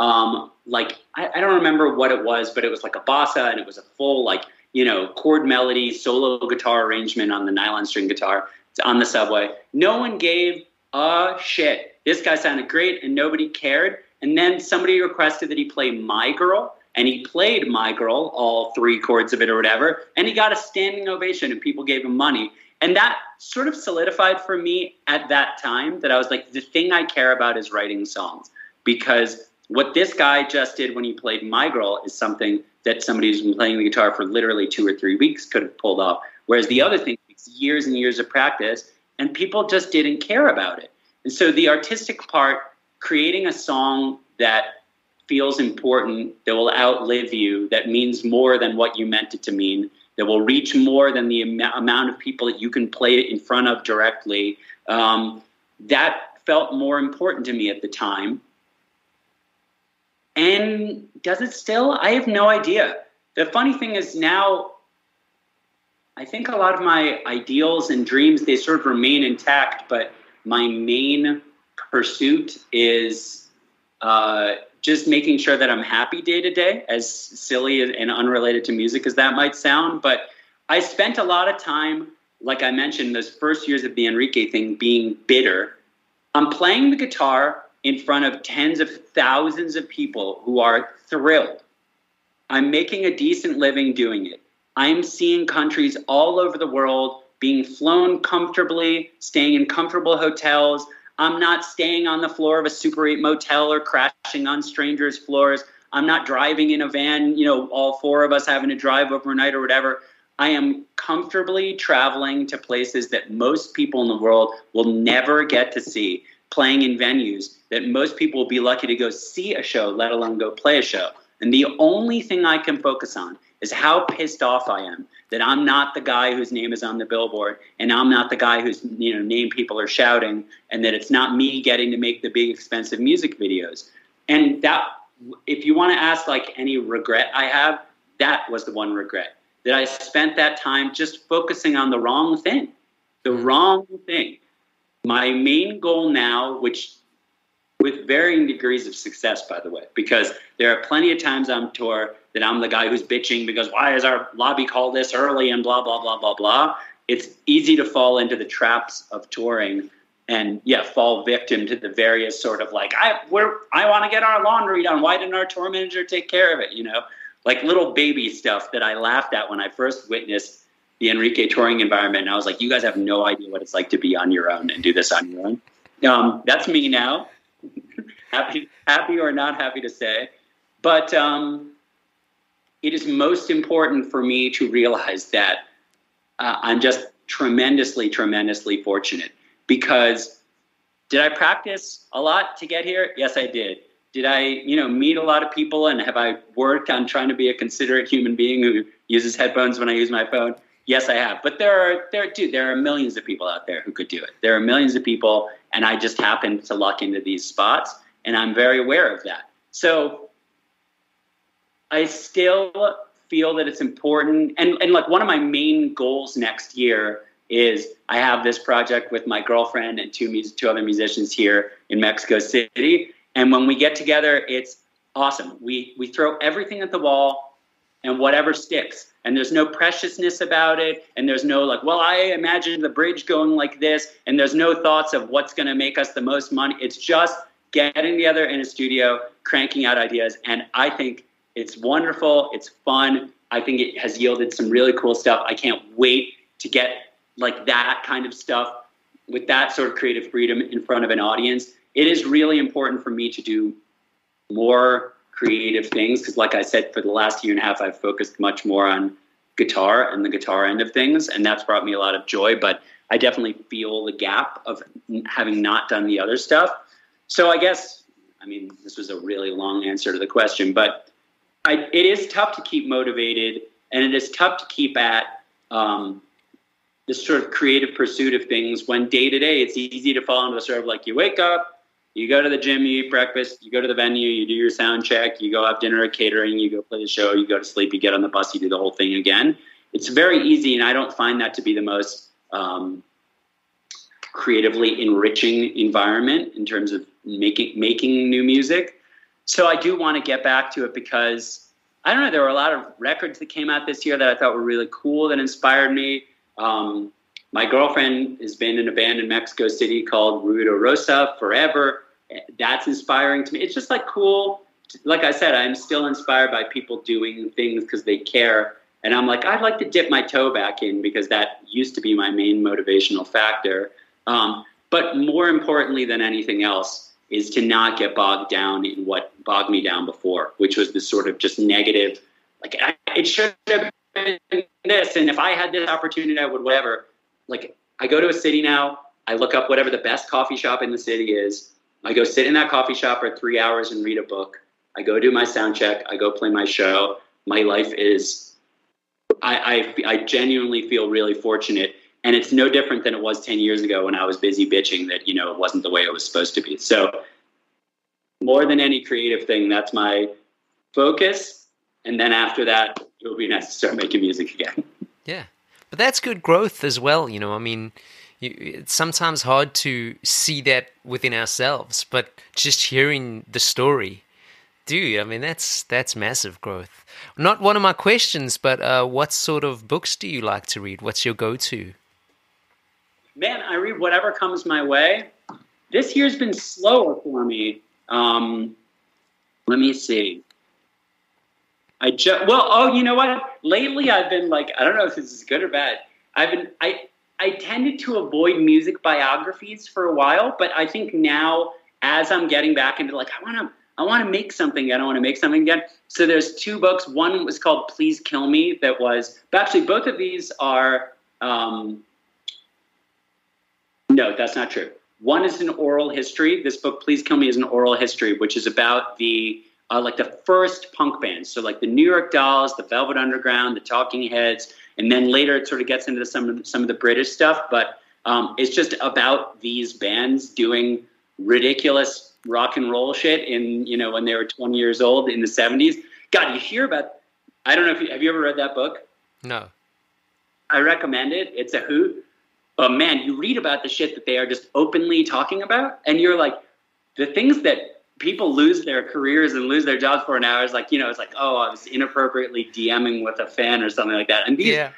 um, like I, I don't remember what it was, but it was like a bossa, and it was a full like. you know, chord melody, solo guitar arrangement on the nylon string guitar. It's on the subway. No one gave a shit. This guy sounded great and nobody cared. And then somebody requested that he play My Girl, and he played My Girl, all three chords of it or whatever, and he got a standing ovation and people gave him money. And that sort of solidified for me at that time that I was like, the thing I care about is writing songs, because what this guy just did when he played My Girl is something that somebody who's been playing the guitar for literally two or three weeks could have pulled off. Whereas the other thing takes years and years of practice, and people just didn't care about it. And so the artistic part, creating a song that feels important, that will outlive you, that means more than what you meant it to mean, that will reach more than the am- amount of people that you can play it in front of directly. Um, that felt more important to me at the time. And does it still? I have no idea. The funny thing is now, I think a lot of my ideals and dreams, they sort of remain intact, but my main pursuit is uh, just making sure that I'm happy day to day, as silly and unrelated to music as that might sound. But I spent a lot of time, like I mentioned, those first years of the Enrique thing being bitter. I'm playing the guitar in front of tens of thousands of people who are thrilled. I'm making a decent living doing it. I'm seeing countries all over the world, being flown comfortably, staying in comfortable hotels. I'm not staying on the floor of a Super eight motel or crashing on strangers' floors. I'm not driving in a van, you know, all four of us having to drive overnight or whatever. I am comfortably traveling to places that most people in the world will never get to see, playing in venues that most people will be lucky to go see a show, let alone go play a show. And the only thing I can focus on is how pissed off I am that I'm not the guy whose name is on the billboard, and I'm not the guy whose, you know, name people are shouting, and that it's not me getting to make the big expensive music videos. And that, if you want to ask like any regret I have, that was the one regret, that I spent that time just focusing on the wrong thing, the wrong thing. My main goal now, which with varying degrees of success, by the way, because there are plenty of times on tour that I'm the guy who's bitching because why is our lobby call this early and blah, blah, blah, blah, blah. It's easy to fall into the traps of touring and, yeah, fall victim to the various sort of like, I we're I want to get our laundry done. Why didn't our tour manager take care of it? You know, like little baby stuff that I laughed at when I first witnessed the Enrique touring environment. And I was like, you guys have no idea what it's like to be on your own and do this on your own. Um, that's me now. Happy, happy or not happy to say, but um, it is most important for me to realize that uh, I'm just tremendously, tremendously fortunate. Because did I practice a lot to get here? Yes, I did. Did I, you know, meet a lot of people, and have I worked on trying to be a considerate human being who uses headphones when I use my phone? Yes, I have. But there are, there, dude, there are millions of people out there who could do it. There are millions of people, and I just happened to luck into these spots, and I'm very aware of that. So I still feel that it's important. And, and look, one of my main goals next year is I have this project with my girlfriend and two, two other musicians here in Mexico City. And when we get together, it's awesome. We we throw everything at the wall, and whatever sticks. And there's no preciousness about it. And there's no like, well, I imagine the bridge going like this. And there's no thoughts of what's going to make us the most money. It's just getting together in a studio, cranking out ideas. And I think it's wonderful. It's fun. I think it has yielded some really cool stuff. I can't wait to get like that kind of stuff with that sort of creative freedom in front of an audience. It is really important for me to do more creative things, because like I said, for the last year and a half, I've focused much more on guitar and the guitar end of things, and that's brought me a lot of joy, but I definitely feel the gap of having not done the other stuff. So I guess, I mean, this was a really long answer to the question, but I, it is tough to keep motivated, and it is tough to keep at um, this sort of creative pursuit of things when day to day, it's easy to fall into a sort of like, you wake up, you go to the gym, you eat breakfast, you go to the venue, you do your sound check, you go have dinner at catering, you go play the show, you go to sleep, you get on the bus, you do the whole thing again. It's very easy, and I don't find that to be the most um, creatively enriching environment in terms of making making new music. So I do want to get back to it because, I don't know, there were a lot of records that came out this year that I thought were really cool that inspired me. Um, my girlfriend has been in a band in Mexico City called Ruido Rosa forever. that's inspiring to me. It's just like cool. Like I said, I'm still inspired by people doing things because they care. And I'm like, I'd like to dip my toe back in because that used to be my main motivational factor. Um, but more importantly than anything else is to not get bogged down in what bogged me down before, which was this sort of just negative, like I, it should have been this. And if I had this opportunity, I would whatever. Like I go to a city now, I look up whatever the best coffee shop in the city is. I go sit in that coffee shop for three hours and read a book. I go do my sound check. I go play my show. My life is, I, I, I genuinely feel really fortunate. And it's no different than it was ten years ago when I was busy bitching that, you know, it wasn't the way it was supposed to be. So more than any creative thing, that's my focus. And then after that, it'll be nice to start making music again. Yeah. But that's good growth as well. You know, I mean, you, it's sometimes hard to see that within ourselves, but just hearing the story, dude, I mean, that's that's massive growth. Not one of my questions, but uh, what sort of books do you like to read? What's your go-to? Man, I read whatever comes my way. This year's been slower for me. Um, let me see. I just well, oh, you know what? Lately, I've been like, I don't know if this is good or bad. I've been I. I tended to avoid music biographies for a while, but I think now as I'm getting back into like, I want to, I want to make something. I don't want to make something again. So there's two books. One was called Please Kill Me. That was, but actually both of these are, um, no, that's not true. One is an oral history. This book, Please Kill Me, is an oral history, which is about the, uh, like the first punk bands. So like the New York Dolls, the Velvet Underground, the Talking Heads, and then later it sort of gets into some of the, some of the British stuff, but um, it's just about these bands doing ridiculous rock and roll shit in, you know, when they were twenty years old in the seventies. God, you hear about, I don't know if you, have you ever read that book? No. I recommend it. It's a hoot. But man, you read about the shit that they are just openly talking about, and you're like, the things that people lose their careers and lose their jobs for an hour is like, you know, it's like, oh, I was inappropriately DMing with a fan or something like that. And these yeah.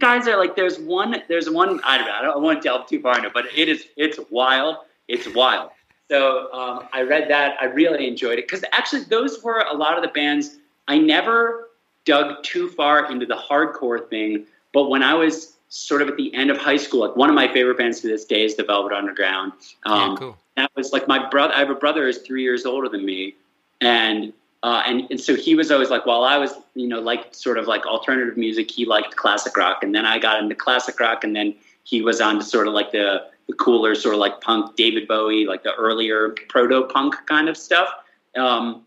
guys are like, there's one, there's one, I don't know, I don't I won't delve too far into it, but it is, it's wild. It's wild. So um, I read that. I really enjoyed it. Cause actually those were a lot of the bands. I never dug too far into the hardcore thing, but when I was sort of at the end of high school, like one of my favorite bands to this day is the Velvet Underground. Um, yeah, cool. That was like my brother. I have a brother who's three years older than me, and uh, and and so he was always like, while I was, you know, like sort of like alternative music, he liked classic rock, and then I got into classic rock, and then he was on to sort of like the the cooler sort of like punk, David Bowie, like the earlier proto punk kind of stuff. Um,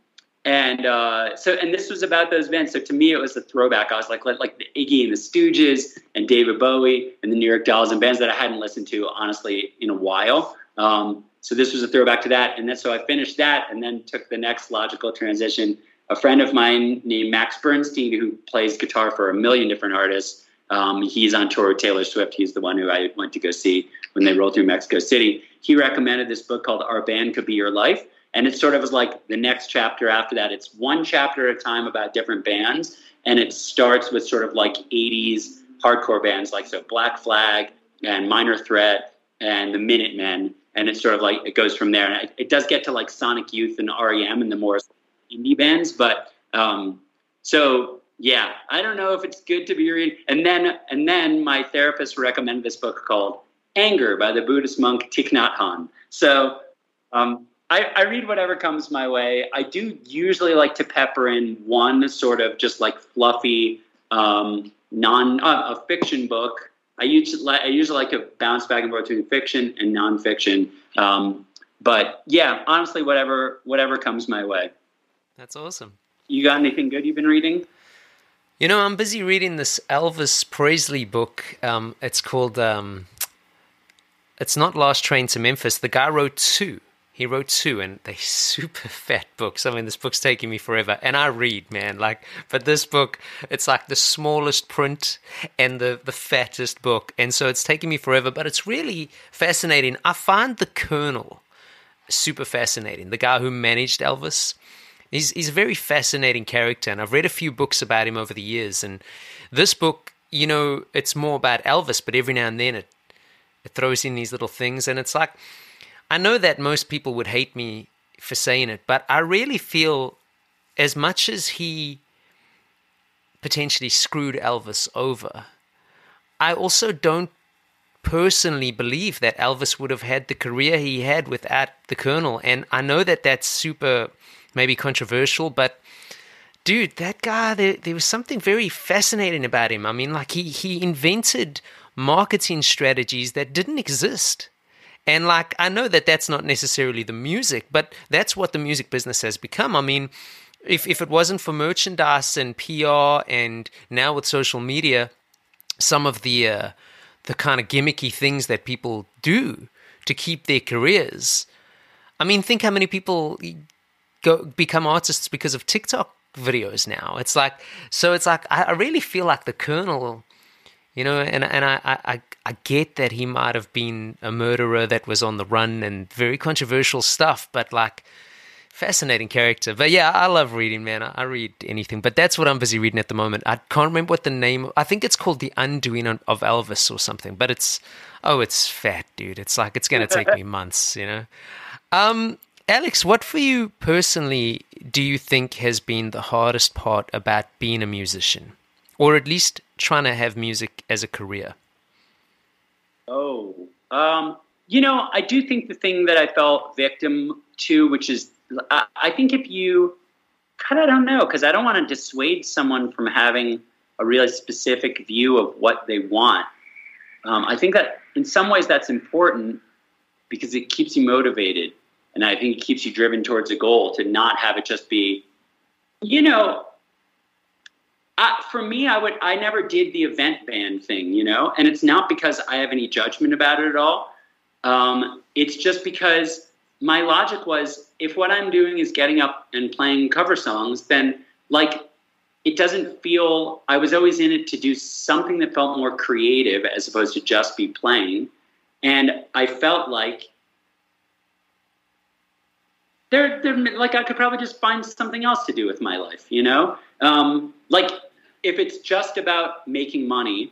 and uh, so and this was about those bands. So to me, it was a throwback. I was like like the Iggy and the Stooges and David Bowie and the New York Dolls and bands that I hadn't listened to honestly in a while. Um, So this was a throwback to that. And then so I finished that and then took the next logical transition. A friend of mine named Max Bernstein, who plays guitar for a million different artists, um, he's on tour with Taylor Swift. He's the one who I went to go see when they rolled through Mexico City. He recommended this book called Our Band Could Be Your Life. And it sort of was like the next chapter after that. It's one chapter at a time about different bands. And it starts with sort of like eighties hardcore bands, like so Black Flag and Minor Threat and the Minutemen. And it's sort of like, it goes from there. And it does get to like Sonic Youth and R E M and the more indie bands. But, um, so yeah, I don't know if it's good to be reading. And then, and then my therapist recommended this book called Anger by the Buddhist monk Thich Nhat Hanh. So, um, I, I read whatever comes my way. I do usually like to pepper in one sort of just like fluffy, um, non, uh, a fiction book. I usually, I usually like to bounce back and forth between fiction and nonfiction. Um, but yeah, honestly, whatever whatever comes my way. That's awesome. You got anything good you've been reading? You know, I'm busy reading this Elvis Presley book. Um, it's called, um, it's not Last Train to Memphis. The guy wrote two. He wrote two, and they're super fat books. I mean, this book's taking me forever, and I read, man. Like, but this book, it's like the smallest print and the, the fattest book, and so it's taking me forever, but it's really fascinating. I find the Colonel super fascinating, the guy who managed Elvis. He's, he's a very fascinating character, and I've read a few books about him over the years, and this book, you know, it's more about Elvis, but every now and then it, it throws in these little things, and it's like, I know that most people would hate me for saying it, but I really feel as much as he potentially screwed Elvis over, I also don't personally believe that Elvis would have had the career he had without the Colonel. And I know that that's super maybe controversial, but dude, that guy, there, there was something very fascinating about him. I mean, like he, he invented marketing strategies that didn't exist. And like, I know that that's not necessarily the music, but that's what the music business has become. I mean, if if it wasn't for merchandise and P R and now with social media, some of the uh, the kind of gimmicky things that people do to keep their careers. I mean, think how many people go become artists because of TikTok videos now. It's like, so it's like, I, I really feel like the Colonel, you know, and, and I, I, I get that he might have been a murderer that was on the run and very controversial stuff, but like, fascinating character. But yeah, I love reading, man. I, I read anything, but that's what I'm busy reading at the moment. I can't remember what the name, I think it's called The Undoing of Elvis or something, but it's, oh, it's fat, dude. It's like, it's going to take me months, you know? Um, Alex, what for you personally do you think has been the hardest part about being a musician, or at least trying to have music as a career? Oh, um, you know, I do think the thing that I fell victim to, which is I think if you kind of don't know, because I don't want to dissuade someone from having a really specific view of what they want. Um, I think that in some ways that's important because it keeps you motivated. And I think it keeps you driven towards a goal to not have it just be, you know, I, for me, I would, I never did the event band thing, you know, and it's not because I have any judgment about it at all. Um, it's just because my logic was, if what I'm doing is getting up and playing cover songs, then like it doesn't feel, I was always in it to do something that felt more creative as opposed to just be playing. And I felt like there, there, like I could probably just find something else to do with my life, you know? Um, like if it's just about making money,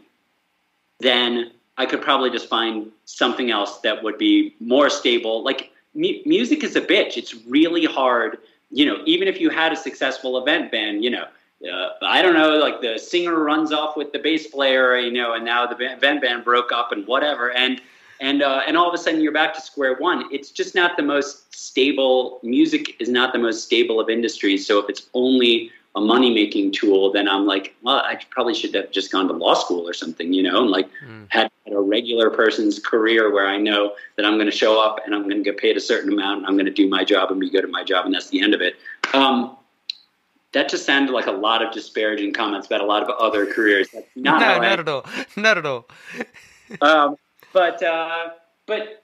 then I could probably just find something else that would be more stable. Like, music is a bitch. It's really hard. You know, even if you had a successful event band, you know, uh, I don't know, like the singer runs off with the bass player, you know, and now the event band broke up and whatever. And, and, uh, and all of a sudden you're back to square one. It's just not the most stable. Music is not the most stable of industries. So if it's only a money-making tool, then I'm like, well, I probably should have just gone to law school or something, you know, and like mm. had a regular person's career where I know that I'm going to show up and I'm going to get paid a certain amount and I'm going to do my job and be good at my job. And that's the end of it. Um, that just sounded like a lot of disparaging comments about a lot of other careers. That's not no, not I, at all. Not at all. um, but, uh, but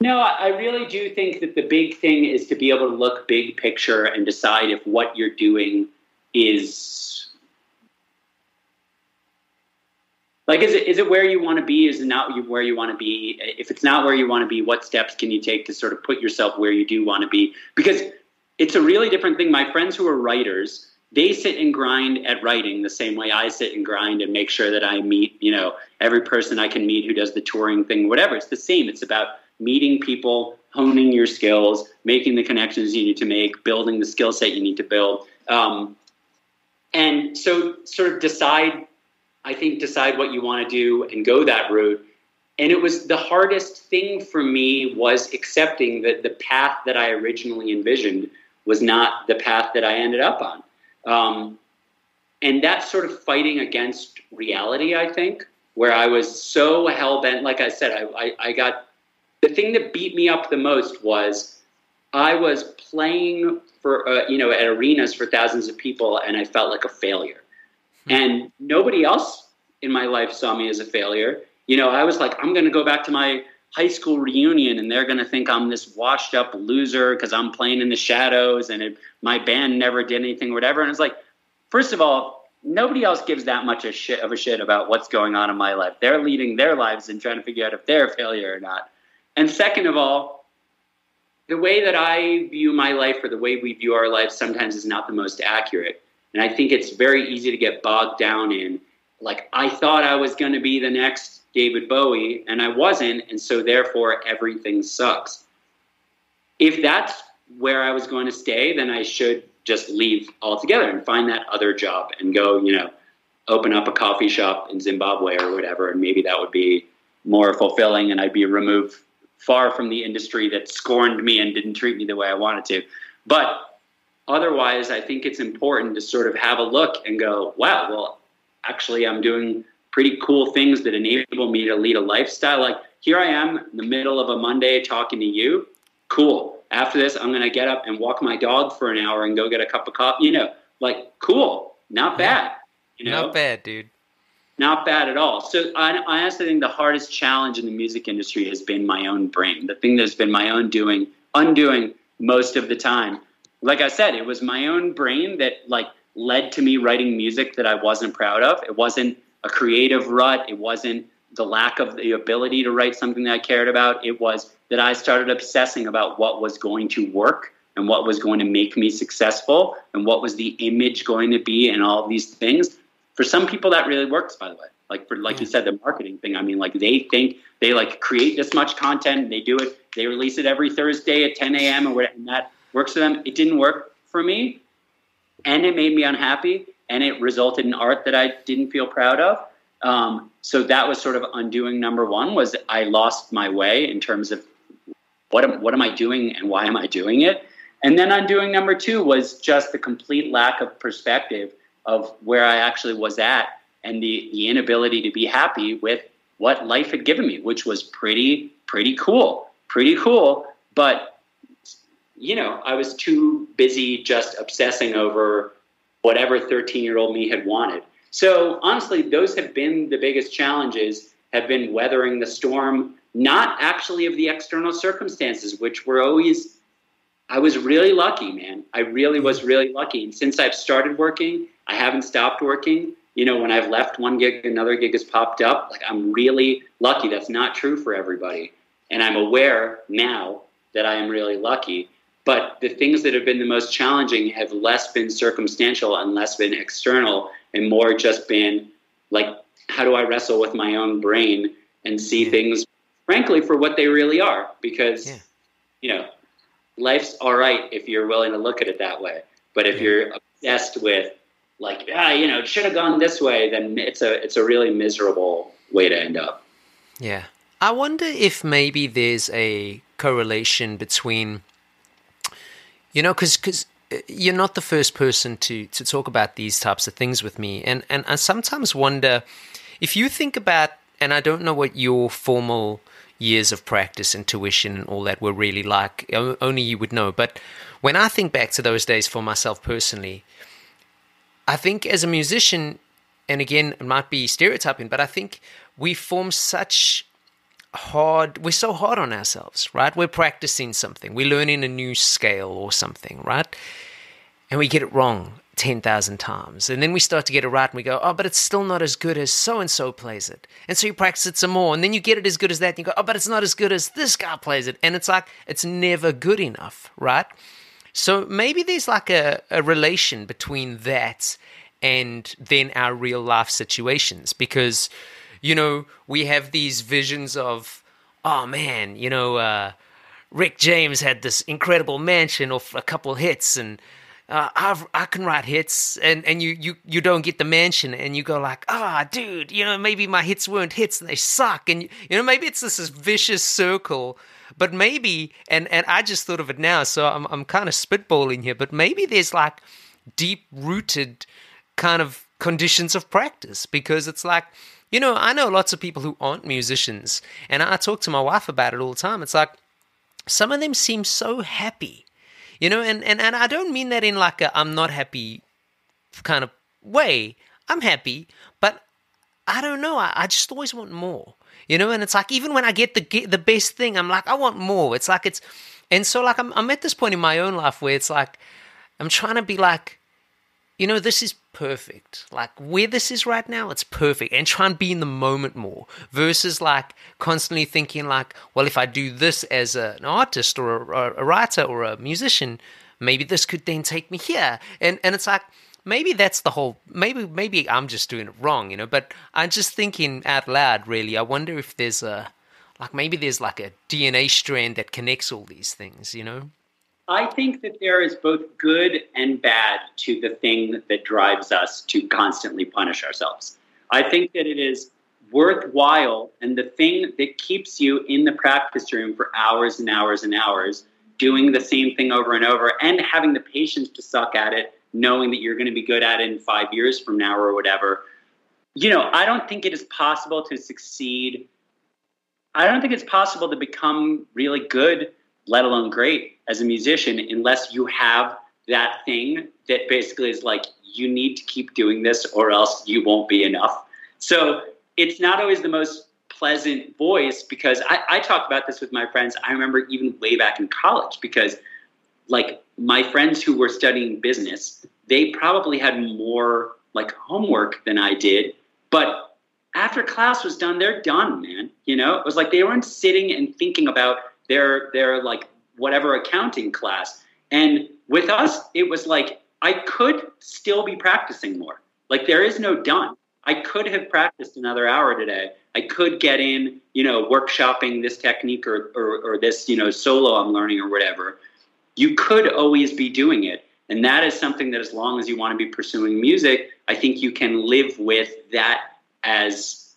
no, I really do think that the big thing is to be able to look big picture and decide if what you're doing is like, is it, is it where you want to be? Is it not where you want to be? If it's not where you want to be, what steps can you take to sort of put yourself where you do want to be? Because it's a really different thing. My friends who are writers, they sit and grind at writing the same way I sit and grind and make sure that I meet, you know, every person I can meet who does the touring thing, whatever. It's the same. It's about meeting people, honing your skills, making the connections you need to make, building the skill set you need to build. Um, and so sort of decide, I think, decide what you want to do and go that route. And it was the hardest thing for me was accepting that the path that I originally envisioned was not the path that I ended up on. Um, and that's sort of fighting against reality, I think, where I was so hell-bent. Like I said, I, I, I got... The thing that beat me up the most was I was playing for, uh, you know, at arenas for thousands of people and I felt like a failure. Mm-hmm. And nobody else in my life saw me as a failure. You know, I was like, I'm going to go back to my high school reunion and they're going to think I'm this washed up loser because I'm playing in the shadows and it, my band never did anything or whatever. And it's like, first of all, nobody else gives that much a shit, of a shit about what's going on in my life. They're leading their lives and trying to figure out if they're a failure or not. And second of all, the way that I view my life or the way we view our life sometimes is not the most accurate. And I think it's very easy to get bogged down in, like I thought I was going to be the next David Bowie, and I wasn't, and so therefore everything sucks. If that's where I was going to stay, then I should just leave altogether and find that other job and go, you know, open up a coffee shop in Zimbabwe or whatever, and maybe that would be more fulfilling and I'd be removed far from the industry that scorned me and didn't treat me the way I wanted to. But otherwise, I think it's important to sort of have a look and go, wow, well, actually, I'm doing pretty cool things that enable me to lead a lifestyle. Like, here I am in the middle of a Monday talking to you. Cool. After this, I'm going to get up and walk my dog for an hour and go get a cup of coffee. You know, like, cool. Not bad. You know? Not bad, dude. Not bad at all. So I, I honestly think the hardest challenge in the music industry has been my own brain. The thing that's been my own doing, undoing most of the time. Like I said, it was my own brain that like led to me writing music that I wasn't proud of. It wasn't a creative rut. It wasn't the lack of the ability to write something that I cared about. It was that I started obsessing about what was going to work and what was going to make me successful and what was the image going to be and all these things. For some people that really works, by the way, like for, like you said, the marketing thing. I mean, like they think they like create this much content and they do it. They release it every Thursday at ten a.m. or whatever, and that works for them. It didn't work for me, and it made me unhappy, and it resulted in art that I didn't feel proud of. Um, so that was sort of undoing number one, was I lost my way in terms of what am, what am I doing and why am I doing it? And then undoing number two was just the complete lack of perspective of where I actually was at and the, the inability to be happy with what life had given me, which was pretty, pretty cool, pretty cool. But, you know, I was too busy just obsessing over whatever thirteen-year-old me had wanted. So honestly, those have been the biggest challenges, have been weathering the storm, not actually of the external circumstances, which were always, I was really lucky, man. I really was really lucky. And since I've started working, I haven't stopped working. You know, when I've left one gig, another gig has popped up. Like, I'm really lucky. That's not true for everybody. And I'm aware now that I am really lucky. But the things that have been the most challenging have less been circumstantial and less been external and more just been like, how do I wrestle with my own brain and see yeah. things, frankly, for what they really are? Because, yeah. you know, life's all right if you're willing to look at it that way. But if yeah. you're obsessed with, like, ah, you know, it should have gone this way, then it's a it's a really miserable way to end up. Yeah. I wonder if maybe there's a correlation between, you know, because because you're not the first person to, to talk about these types of things with me. And, and I sometimes wonder if you think about, and I don't know what your formal years of practice and tuition and all that were really like, only you would know. But when I think back to those days for myself personally, I think as a musician, and again, it might be stereotyping, but I think we form such hard, we're so hard on ourselves, right? We're practicing something. We're learning a new scale or something, right? And we get it wrong ten thousand times. And then we start to get it right and we go, oh, but it's still not as good as so-and-so plays it. And so you practice it some more. And then you get it as good as that. And you go, oh, but it's not as good as this guy plays it. And it's like, it's never good enough, right? So maybe there's like a, a relation between that and then our real life situations, because, you know, we have these visions of, oh man, you know, uh, Rick James had this incredible mansion or a couple hits, and uh, I've, I can write hits, and, and you, you, you don't get the mansion, and you go like, ah, oh, dude, you know, maybe my hits weren't hits and they suck. And, you know, maybe it's this, this vicious circle. But maybe, and, and I just thought of it now, so I'm I'm kind of spitballing here, but maybe there's like deep-rooted kind of conditions of practice, because it's like, you know, I know lots of people who aren't musicians, and I talk to my wife about it all the time. It's like, some of them seem so happy, you know, and, and, and I don't mean that in like a I'm not happy kind of way. I'm happy, but I don't know. I, I just always want more. You know, and it's like, even when I get the the best thing, I'm like, I want more. It's like it's, and so like I'm I'm at this point in my own life where it's like, I'm trying to be like, you know, this is perfect. Like where this is right now, it's perfect. And try and be in the moment more versus like constantly thinking like, well, if I do this as a, an artist or a, a writer or a musician, maybe this could then take me here. And and it's like, maybe that's the whole, maybe maybe I'm just doing it wrong, you know, but I'm just thinking out loud, really. I wonder if there's a, like maybe there's like a D N A strand that connects all these things, you know? I think that there is both good and bad to the thing that drives us to constantly punish ourselves. I think that it is worthwhile, and the thing that keeps you in the practice room for hours and hours and hours doing the same thing over and over and having the patience to suck at it, knowing that you're going to be good at it in five years from now or whatever. You know, I don't think it is possible to succeed. I don't think it's possible to become really good, let alone great, as a musician unless you have that thing that basically is like, you need to keep doing this or else you won't be enough. So it's not always the most pleasant voice, because I, I talk about this with my friends. I remember even way back in college, because like my friends who were studying business, they probably had more like homework than I did. But after class was done, they're done, man. You know, it was like they weren't sitting and thinking about their their like whatever accounting class. And with us, it was like I could still be practicing more. Like there is no done. I could have practiced another hour today. I could get in, you know, workshopping this technique or, or, or this, you know, solo I'm learning or whatever. You could always be doing it. And that is something that as long as you want to be pursuing music, I think you can live with that as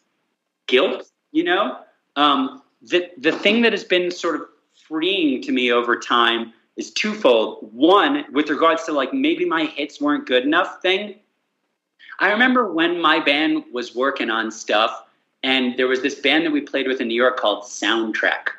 guilt, you know. Um, the, the thing that has been sort of freeing to me over time is twofold. One, with regards to like maybe my hits weren't good enough thing. I remember when my band was working on stuff, and there was this band that we played with in New York called Soundtrack.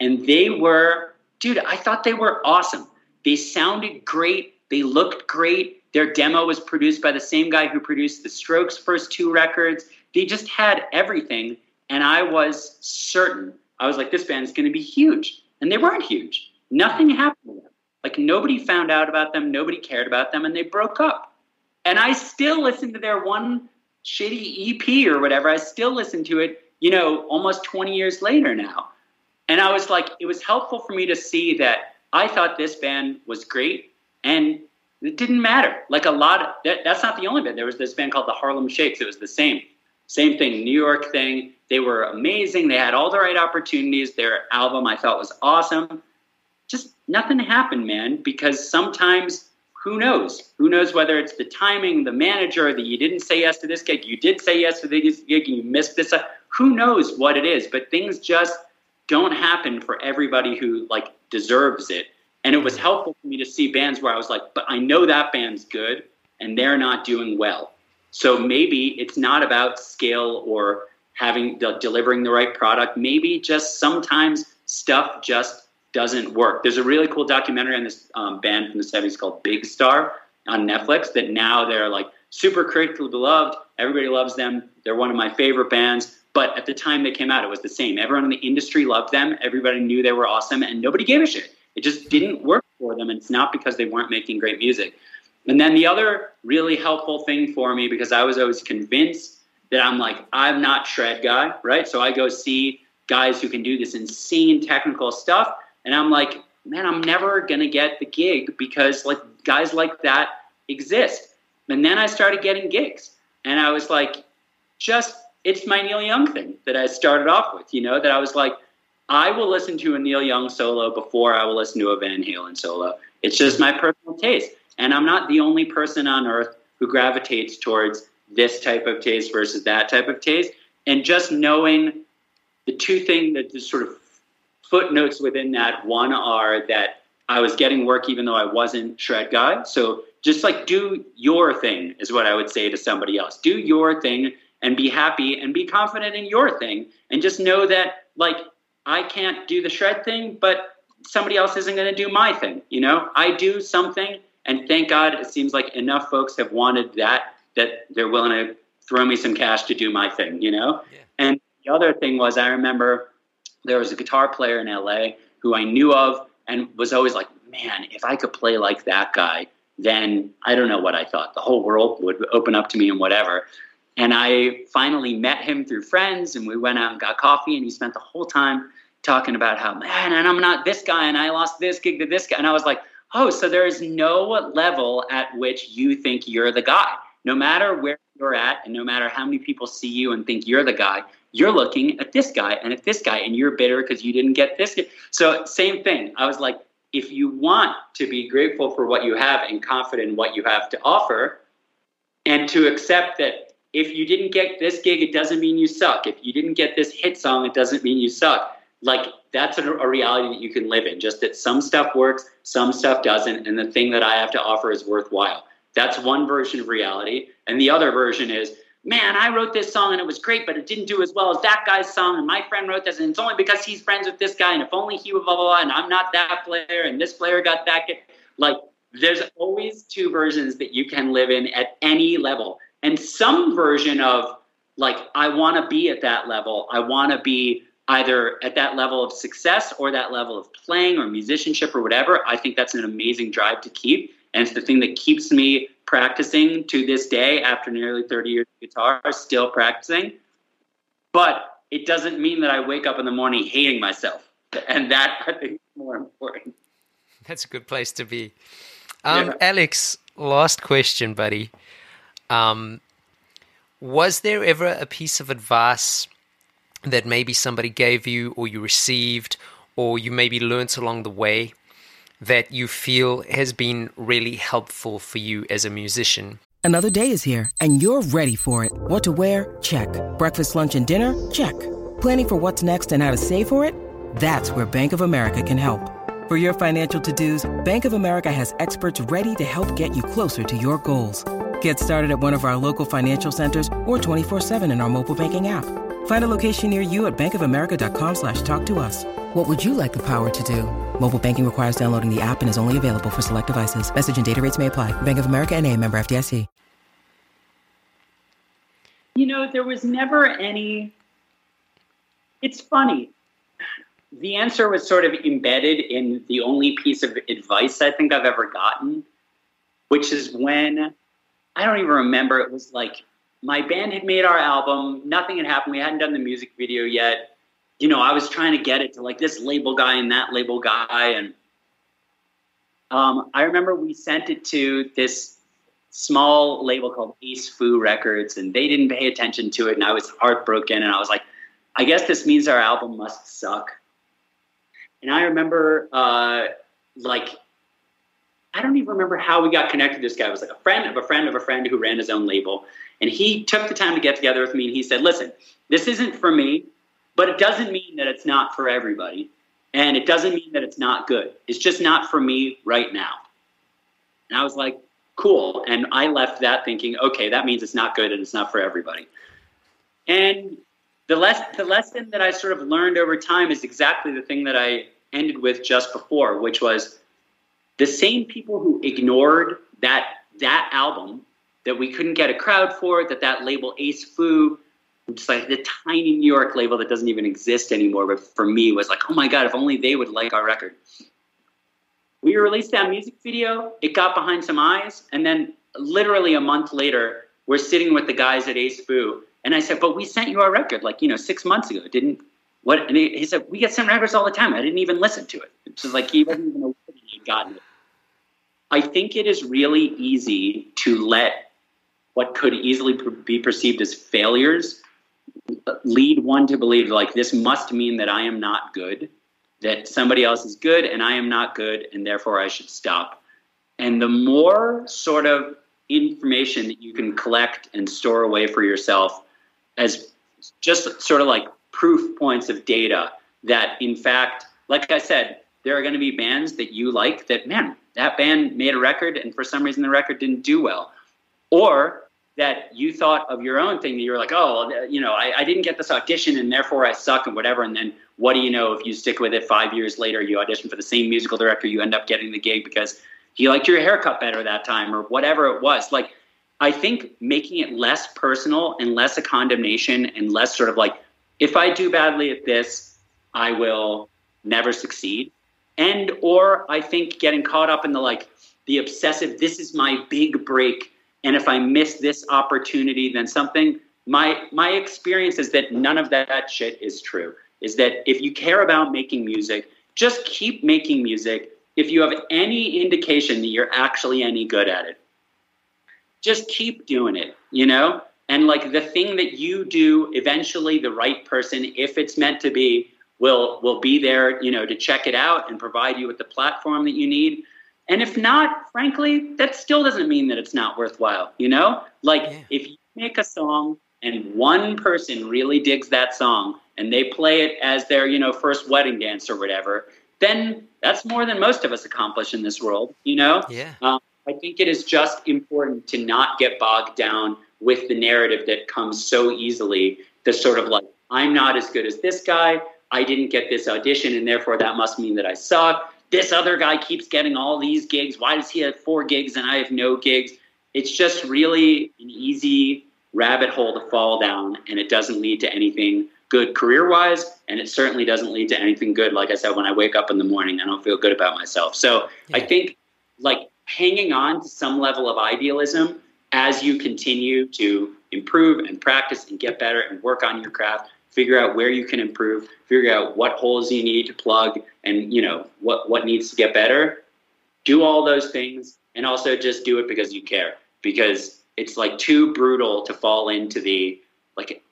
And they were, dude, I thought they were awesome. They sounded great. They looked great. Their demo was produced by the same guy who produced the Strokes' first two records. They just had everything. And I was certain. I was like, this band is going to be huge. And they weren't huge. Nothing happened to them. Like nobody found out about them. Nobody cared about them. And they broke up. And I still listen to their one shitty E P or whatever. I still listen to it, you know, almost twenty years later now. And I was like, it was helpful for me to see that I thought this band was great and it didn't matter. Like a lot of, that, that's not the only band. There was this band called the Harlem Shakes. It was the same, same thing, New York thing. They were amazing. They had all the right opportunities. Their album I thought was awesome. Just nothing happened, man, because sometimes who knows? Who knows whether it's the timing, the manager, that you didn't say yes to this gig, you did say yes to this gig, and you missed this. Who knows what it is? But things just don't happen for everybody who like deserves it. And it was helpful for me to see bands where I was like, but I know that band's good and they're not doing well. So maybe it's not about skill or having the, delivering the right product. Maybe just sometimes stuff just doesn't work. There's a really cool documentary on this um, band from the seventies called Big Star on Netflix that now they're like super critically beloved. Everybody loves them. They're one of my favorite bands. But at the time they came out, it was the same. Everyone in the industry loved them. Everybody knew they were awesome and nobody gave a shit. It just didn't work for them. And it's not because they weren't making great music. And then the other really helpful thing for me, because I was always convinced that I'm like, I'm not shred guy, right? So I go see guys who can do this insane technical stuff. And I'm like, man, I'm never going to get the gig because like guys like that exist. And then I started getting gigs and I was like, just, it's my Neil Young thing that I started off with, you know, that I was like, I will listen to a Neil Young solo before I will listen to a Van Halen solo. It's just my personal taste. And I'm not the only person on earth who gravitates towards this type of taste versus that type of taste. And just knowing the two things that just sort of footnotes within that one are that I was getting work even though I wasn't shred guy. So just like do your thing is what I would say to somebody else. Do your thing and be happy and be confident in your thing. And just know that like I can't do the shred thing, but somebody else isn't going to do my thing. You know, I do something and thank God it seems like enough folks have wanted that, that they're willing to throw me some cash to do my thing, you know? Yeah. And the other thing was I remember there was a guitar player in L A who I knew of and was always like, man, if I could play like that guy, then I don't know what I thought. The whole world would open up to me and whatever. And I finally met him through friends and we went out and got coffee and he spent the whole time talking about how, man, and I'm not this guy and I lost this gig to this guy. And I was like, oh, so there is no level at which you think you're the guy. No matter where you're at and no matter how many people see you and think you're the guy, you're looking at this guy and at this guy, and you're bitter because you didn't get this. So same thing. I was like, if you want to be grateful for what you have and confident in what you have to offer, and to accept that if you didn't get this gig, it doesn't mean you suck. If you didn't get this hit song, it doesn't mean you suck. Like, that's a, a reality that you can live in, just that some stuff works, some stuff doesn't, and the thing that I have to offer is worthwhile. That's one version of reality. And the other version is, man, I wrote this song and it was great, but it didn't do as well as that guy's song, and my friend wrote this, and it's only because he's friends with this guy, and if only he would blah, blah, blah, and I'm not that player, and this player got that kid. Like, there's always two versions that you can live in at any level. And some version of, like, I want to be at that level. I want to be either at that level of success or that level of playing or musicianship or whatever. I think that's an amazing drive to keep. And it's the thing that keeps me practicing to this day after nearly thirty years of guitar, still practicing. But it doesn't mean that I wake up in the morning hating myself. And that, I think, is more important. That's a good place to be. Um, yeah. Alex, last question, buddy. Um, was there ever a piece of advice that maybe somebody gave you, or you received, or you maybe learnt along the way, that you feel has been really helpful for you as a musician? Another day is here, and you're ready for it. What to wear? Check. Breakfast, lunch, and dinner? Check. Planning for what's next and how to save for it? That's where Bank of America can help. For your financial to-dos, Bank of America has experts ready to help get you closer to your goals. Get started at one of our local financial centers or twenty-four seven in our mobile banking app. Find a location near you at bankofamerica.com slash talk to us. What would you like the power to do? Mobile banking requires downloading the app and is only available for select devices. Message and data rates may apply. Bank of America N A, member F D I C. You know, there was never any... It's funny. The answer was sort of embedded in the only piece of advice I think I've ever gotten, which is when... I don't even remember. It was like... my band had made our album. Nothing had happened. We hadn't done the music video yet. You know, I was trying to get it to, like, this label guy and that label guy. And um, I remember we sent it to this small label called Ace Foo Records, and they didn't pay attention to it. And I was heartbroken. And I was like, I guess this means our album must suck. And I remember, uh, like, I don't even remember how we got connected. This guy was like a friend of a friend of a friend who ran his own label. And he took the time to get together with me. And he said, listen, this isn't for me, but it doesn't mean that it's not for everybody. And it doesn't mean that it's not good. It's just not for me right now. And I was like, cool. And I left that thinking, okay, that means it's not good and it's not for everybody. And the, les- the lesson that I sort of learned over time is exactly the thing that I ended with just before, which was, the same people who ignored that that album that we couldn't get a crowd for, that that label Ace Foo, just like the tiny New York label that doesn't even exist anymore, but for me was like, oh my God, if only they would like our record. We released that music video, it got behind some eyes, and then literally a month later, we're sitting with the guys at Ace Foo, and I said, but we sent you our record, like, you know, six months ago, didn't, what, and he said, we get sent records all the time, I didn't even listen to it. It's just like, he wasn't even aware that he'd gotten it. I think it is really easy to let what could easily be perceived as failures lead one to believe, like, this must mean that I am not good, that somebody else is good and I am not good, and therefore I should stop. And the more sort of information that you can collect and store away for yourself as just sort of like proof points of data that, in fact, like I said, there are going to be bands that you like that, man, that band made a record and for some reason the record didn't do well. Or that you thought of your own thing that you were like, oh, you know, I, I didn't get this audition and therefore I suck and whatever. And then what do you know, if you stick with it five years later, you audition for the same musical director, you end up getting the gig because he liked your haircut better that time or whatever it was. Like, I think making it less personal and less a condemnation and less sort of like, if I do badly at this, I will never succeed. And or I think getting caught up in the like the obsessive, this is my big break, and if I miss this opportunity, then something. My my experience is that none of that shit is true. Is that if you care about making music, just keep making music if you have any indication that you're actually any good at it, just keep doing it, you know? And like the thing that you do, eventually the right person, if it's meant to be, will will be there, you know, to check it out and provide you with the platform that you need. And if not, frankly, that still doesn't mean that it's not worthwhile, you know? Like yeah. if you make a song and one person really digs that song and they play it as their, you know, first wedding dance or whatever, then that's more than most of us accomplish in this world, you know? Yeah. Um, I think it is just important to not get bogged down with the narrative that comes so easily, the sort of like, I'm not as good as this guy, I didn't get this audition, and therefore that must mean that I suck. This other guy keeps getting all these gigs, why does he have four gigs and I have no gigs? It's just really an easy rabbit hole to fall down, and it doesn't lead to anything good career-wise, and it certainly doesn't lead to anything good. Like I said, when I wake up in the morning, I don't feel good about myself. So yeah. I think like hanging on to some level of idealism as you continue to improve and practice and get better and work on your craft, figure out where you can improve, figure out what holes you need to plug and, you know, what, what needs to get better. Do all those things, and also just do it because you care, because it's like too brutal to fall into the like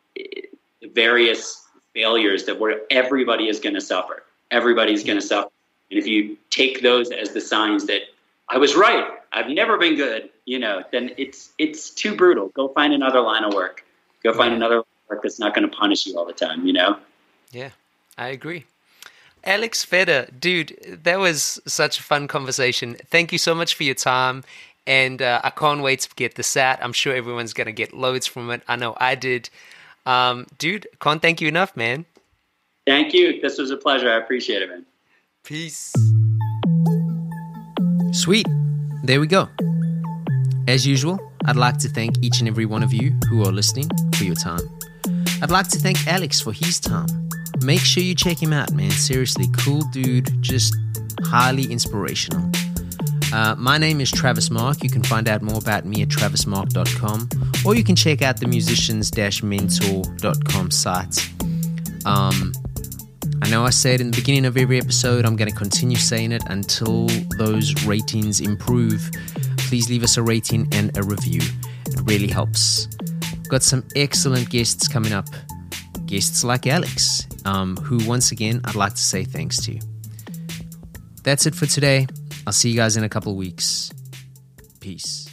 various failures that where everybody is going to suffer. Everybody's going to suffer. And if you take those as the signs that I was right, I've never been good, you know, then it's it's too brutal. Go find another line of work. Go find another work that's not going to punish you all the time, you know? Yeah, I agree. Alex Feder, dude, that was such a fun conversation. Thank you so much for your time. And uh, I can't wait to get this out. I'm sure everyone's going to get loads from it. I know I did. Um, dude, can't thank you enough, man. Thank you. This was a pleasure. I appreciate it, man. Peace. Sweet. There we go. As usual, I'd like to thank each and every one of you who are listening for your time. I'd like to thank Alex for his time. Make sure you check him out, man. Seriously, cool dude. Just highly inspirational. Uh, my name is Travis Mark. You can find out more about me at travis mark dot com, or you can check out the musicians dash mentor dot com site. Um, I know I say it in the beginning of every episode. I'm going to continue saying it until those ratings improve. Please leave us a rating and a review. It really helps. Got some excellent guests coming up. Guests like Alex, um, who once again I'd like to say thanks to. That's it for today. I'll see you guys in a couple of weeks. Peace.